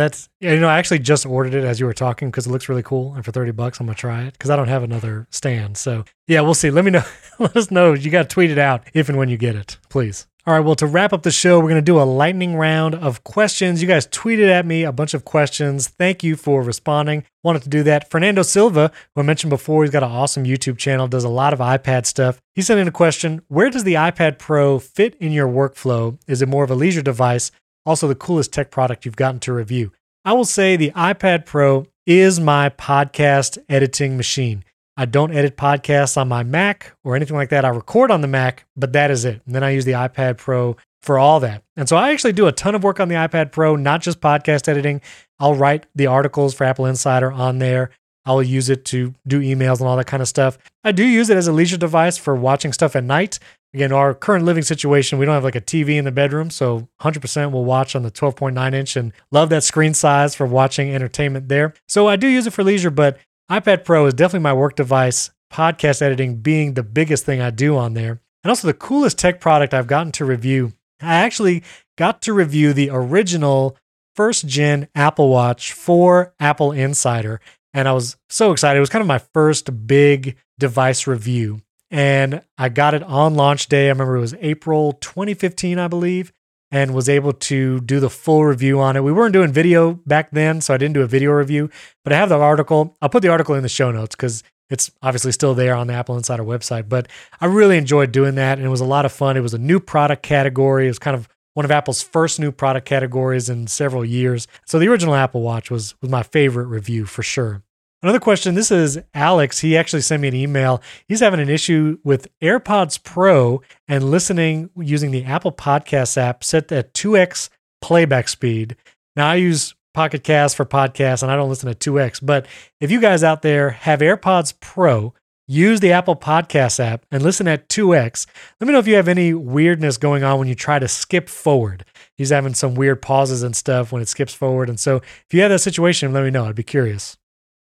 I actually just ordered it as you were talking because it looks really cool. And for $30, I'm going to try it because I don't have another stand. So yeah, we'll see. Let me know. Let us know. You got to tweet it out if and when you get it, please. All right, well, to wrap up the show, we're going to do a lightning round of questions. You guys tweeted at me a bunch of questions. Thank you for responding. Wanted to do that. Fernando Silva, who I mentioned before, he's got an awesome YouTube channel, does a lot of iPad stuff. He sent in a question, where does the iPad Pro fit in your workflow? Is it more of a leisure device? Also, the coolest tech product you've gotten to review. I will say the iPad Pro is my podcast editing machine. I don't edit podcasts on my Mac or anything like that. I record on the Mac, but that is it. And then I use the iPad Pro for all that. And so I actually do a ton of work on the iPad Pro, not just podcast editing. I'll write the articles for Apple Insider on there. I'll use it to do emails and all that kind of stuff. I do use it as a leisure device for watching stuff at night. Again, our current living situation, we don't have like a TV in the bedroom, so 100% we'll watch on the 12.9 inch and love that screen size for watching entertainment there. So I do use it for leisure, but iPad Pro is definitely my work device, podcast editing being the biggest thing I do on there. And also the coolest tech product I've gotten to review. I actually got to review the original first-gen Apple Watch for Apple Insider, and I was so excited. It was kind of my first big device review, and I got it on launch day. I remember it was April 2015, I believe, and was able to do the full review on it. We weren't doing video back then, so I didn't do a video review, but I have the article. I'll put the article in the show notes because it's obviously still there on the Apple Insider website, but I really enjoyed doing that, and it was a lot of fun. It was a new product category. It was kind of one of Apple's first new product categories in several years. So the original Apple Watch was my favorite review for sure. Another question, this is Alex. He actually sent me an email. He's having an issue with AirPods Pro and listening using the Apple Podcasts app set at 2x playback speed. Now, I use Pocket Cast for podcasts, and I don't listen at 2x. But if you guys out there have AirPods Pro, use the Apple Podcasts app and listen at 2x. Let me know if you have any weirdness going on when you try to skip forward. He's having some weird pauses and stuff when it skips forward. And so if you have that situation, let me know. I'd be curious.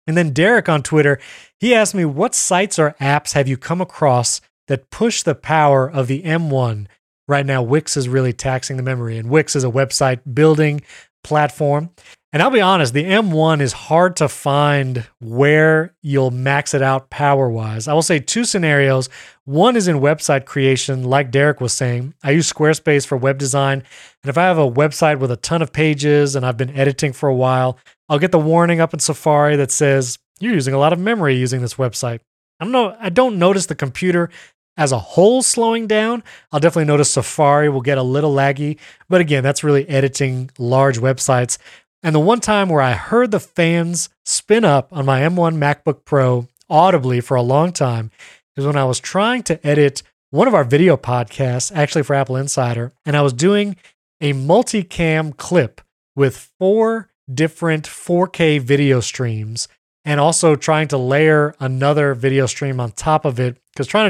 And then Derek on Twitter, he asked me, what sites or apps have you come across that push the power of the M1? Right now, Wix is really taxing the memory, and Wix is a website building platform. And I'll be honest, the M1 is hard to find where you'll max it out power-wise. I will say two scenarios. One is in website creation, like Derek was saying. I use Squarespace for web design, and if I have a website with a ton of pages and I've been editing for a while, I'll get the warning up in Safari that says, you're using a lot of memory using this website. I don't notice the computer as a whole slowing down. I'll definitely notice Safari will get a little laggy, but again, that's really editing large websites. And the one time where I heard the fans spin up on my M1 MacBook Pro audibly for a long time is when I was trying to edit one of our video podcasts, actually for Apple Insider, and I was doing a multicam clip with four different 4K video streams and also trying to layer another video stream on top of it because I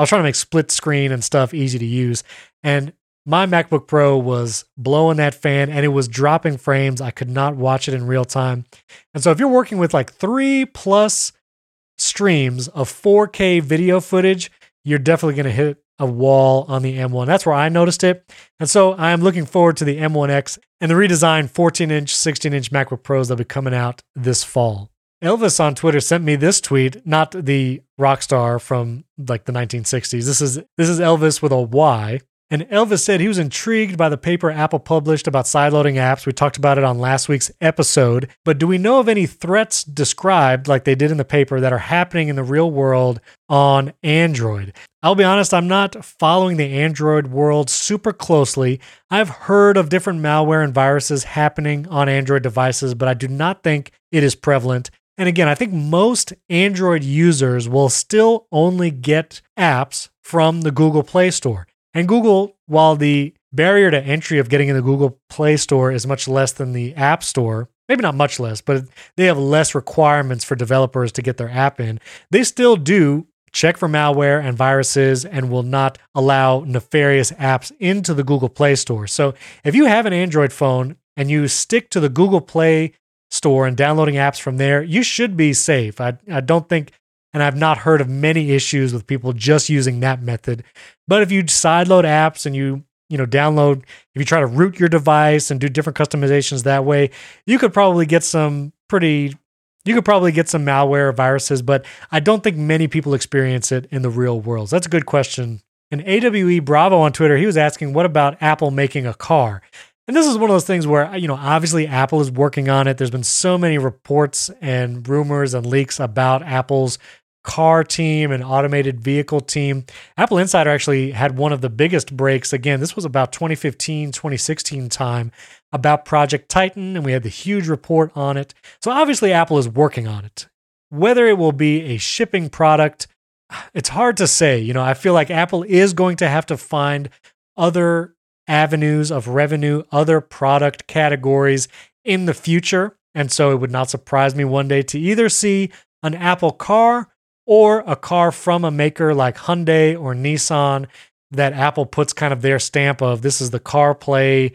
was trying to make split screen and stuff easy to use. And my MacBook Pro was blowing that fan, and it was dropping frames. I could not watch it in real time. And so if you're working with like 3+ streams of 4K video footage, you're definitely going to hit a wall on the M1. That's where I noticed it. And so I'm looking forward to the M1X and the redesigned 14-inch, 16-inch MacBook Pros that'll be coming out this fall. Elvis on Twitter sent me this tweet, not the rock star from like the 1960s. This is Elvis with a Y. And Elvis said he was intrigued by the paper Apple published about sideloading apps. We talked about it on last week's episode. But do we know of any threats described like they did in the paper that are happening in the real world on Android? I'll be honest, I'm not following the Android world super closely. I've heard of different malware and viruses happening on Android devices, but I do not think it is prevalent. And again, I think most Android users will still only get apps from the Google Play Store. And Google, while the barrier to entry of getting in the Google Play Store is much less than the App Store, maybe not much less, but they have less requirements for developers to get their app in. They still do check for malware and viruses and will not allow nefarious apps into the Google Play Store. So if you have an Android phone and you stick to the Google Play Store and downloading apps from there, you should be safe. I don't think, and I've not heard of many issues with people just using that method. But if you sideload apps and you download, if you try to root your device and do different customizations that way, you could probably get some malware or viruses, but I don't think many people experience it in the real world. So that's a good question. And AWE Bravo on Twitter, he was asking, what about Apple making a car? And this is one of those things where, obviously Apple is working on it. There's been so many reports and rumors and leaks about Apple's car team and automated vehicle team. Apple Insider actually had one of the biggest breaks. Again, this was about 2015, 2016 time about Project Titan, and we had the huge report on it. So obviously Apple is working on it. Whether it will be a shipping product, it's hard to say. I feel like Apple is going to have to find other avenues of revenue, other product categories in the future. And so it would not surprise me one day to either see an Apple car or a car from a maker like Hyundai or Nissan that Apple puts kind of their stamp of, this is the CarPlay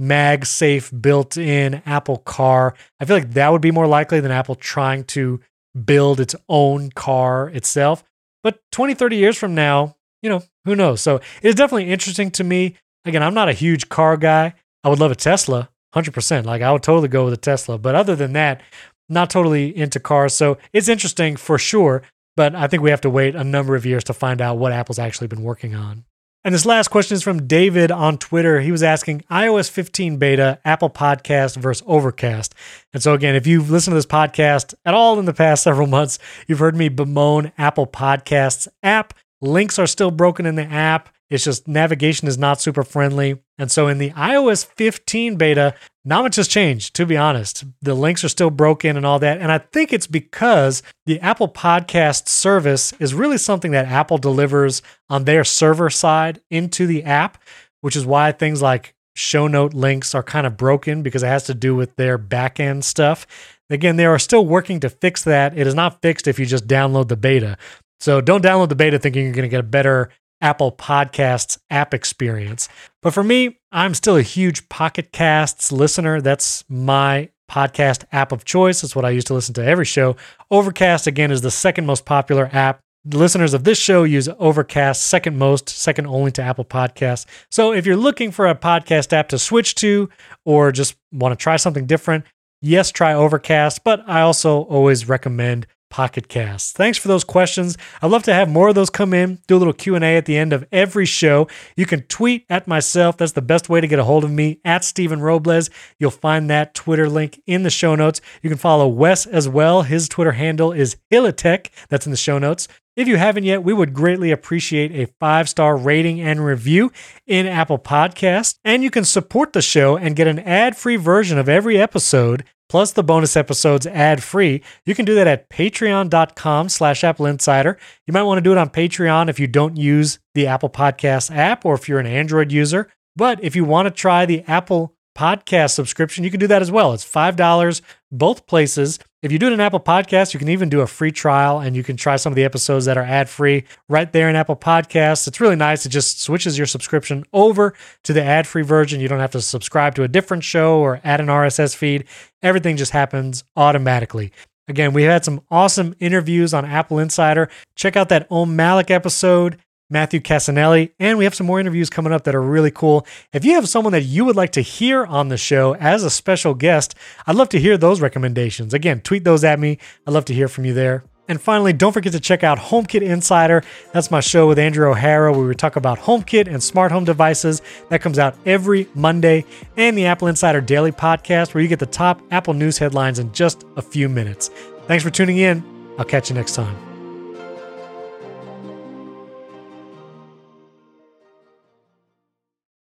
MagSafe built-in Apple car. I feel like that would be more likely than Apple trying to build its own car itself. But 20, 30 years from now, who knows? So it's definitely interesting to me. Again, I'm not a huge car guy. I would love a Tesla, 100%. Like, I would totally go with a Tesla. But other than that, not totally into cars. So it's interesting for sure, but I think we have to wait a number of years to find out what Apple's actually been working on. And this last question is from David on Twitter. He was asking, iOS 15 beta, Apple Podcast versus Overcast. And so again, if you've listened to this podcast at all in the past several months, you've heard me bemoan Apple Podcasts app. Links are still broken in the app. It's just navigation is not super friendly. And so in the iOS 15 beta, not much has changed, to be honest. The links are still broken and all that. And I think it's because the Apple Podcast service is really something that Apple delivers on their server side into the app, which is why things like show note links are kind of broken because it has to do with their backend stuff. Again, they are still working to fix that. It is not fixed if you just download the beta. So don't download the beta thinking you're going to get a better Apple Podcasts app experience. But for me, I'm still a huge Pocket Casts listener. That's my podcast app of choice. That's what I use to listen to every show. Overcast, again, is the second most popular app. The listeners of this show use Overcast second most, second only to Apple Podcasts. So if you're looking for a podcast app to switch to or just want to try something different, yes, try Overcast, but I also always recommend Pocket Casts. Thanks for those questions. I'd love to have more of those come in, do a little Q&A at the end of every show. You can tweet at myself. That's the best way to get a hold of me, at Stephen Robles. You'll find that Twitter link in the show notes. You can follow Wes as well. His Twitter handle is Hillatech. That's in the show notes. If you haven't yet, we would greatly appreciate a 5-star rating and review in Apple Podcasts. And you can support the show and get an ad-free version of every episode, plus the bonus episodes ad-free. You can do that at patreon.com/Apple Insider. You might want to do it on Patreon if you don't use the Apple Podcasts app or if you're an Android user. But if you want to try the Apple Podcast subscription, you can do that as well. It's $5 both places. If you do it in Apple Podcasts, you can even do a free trial and you can try some of the episodes that are ad-free right there in Apple Podcasts. It's really nice. It just switches your subscription over to the ad-free version. You don't have to subscribe to a different show or add an RSS feed. Everything just happens automatically. Again, we had some awesome interviews on Apple Insider. Check out that Om Malik episode, Matthew Cassinelli, and we have some more interviews coming up that are really cool. If you have someone that you would like to hear on the show as a special guest, I'd love to hear those recommendations. Again, tweet those at me. I'd love to hear from you there. And finally, don't forget to check out HomeKit Insider. That's my show with Andrew O'Hara, where we talk about HomeKit and smart home devices. That comes out every Monday. And the Apple Insider Daily Podcast, where you get the top Apple news headlines in just a few minutes. Thanks for tuning in. I'll catch you next time.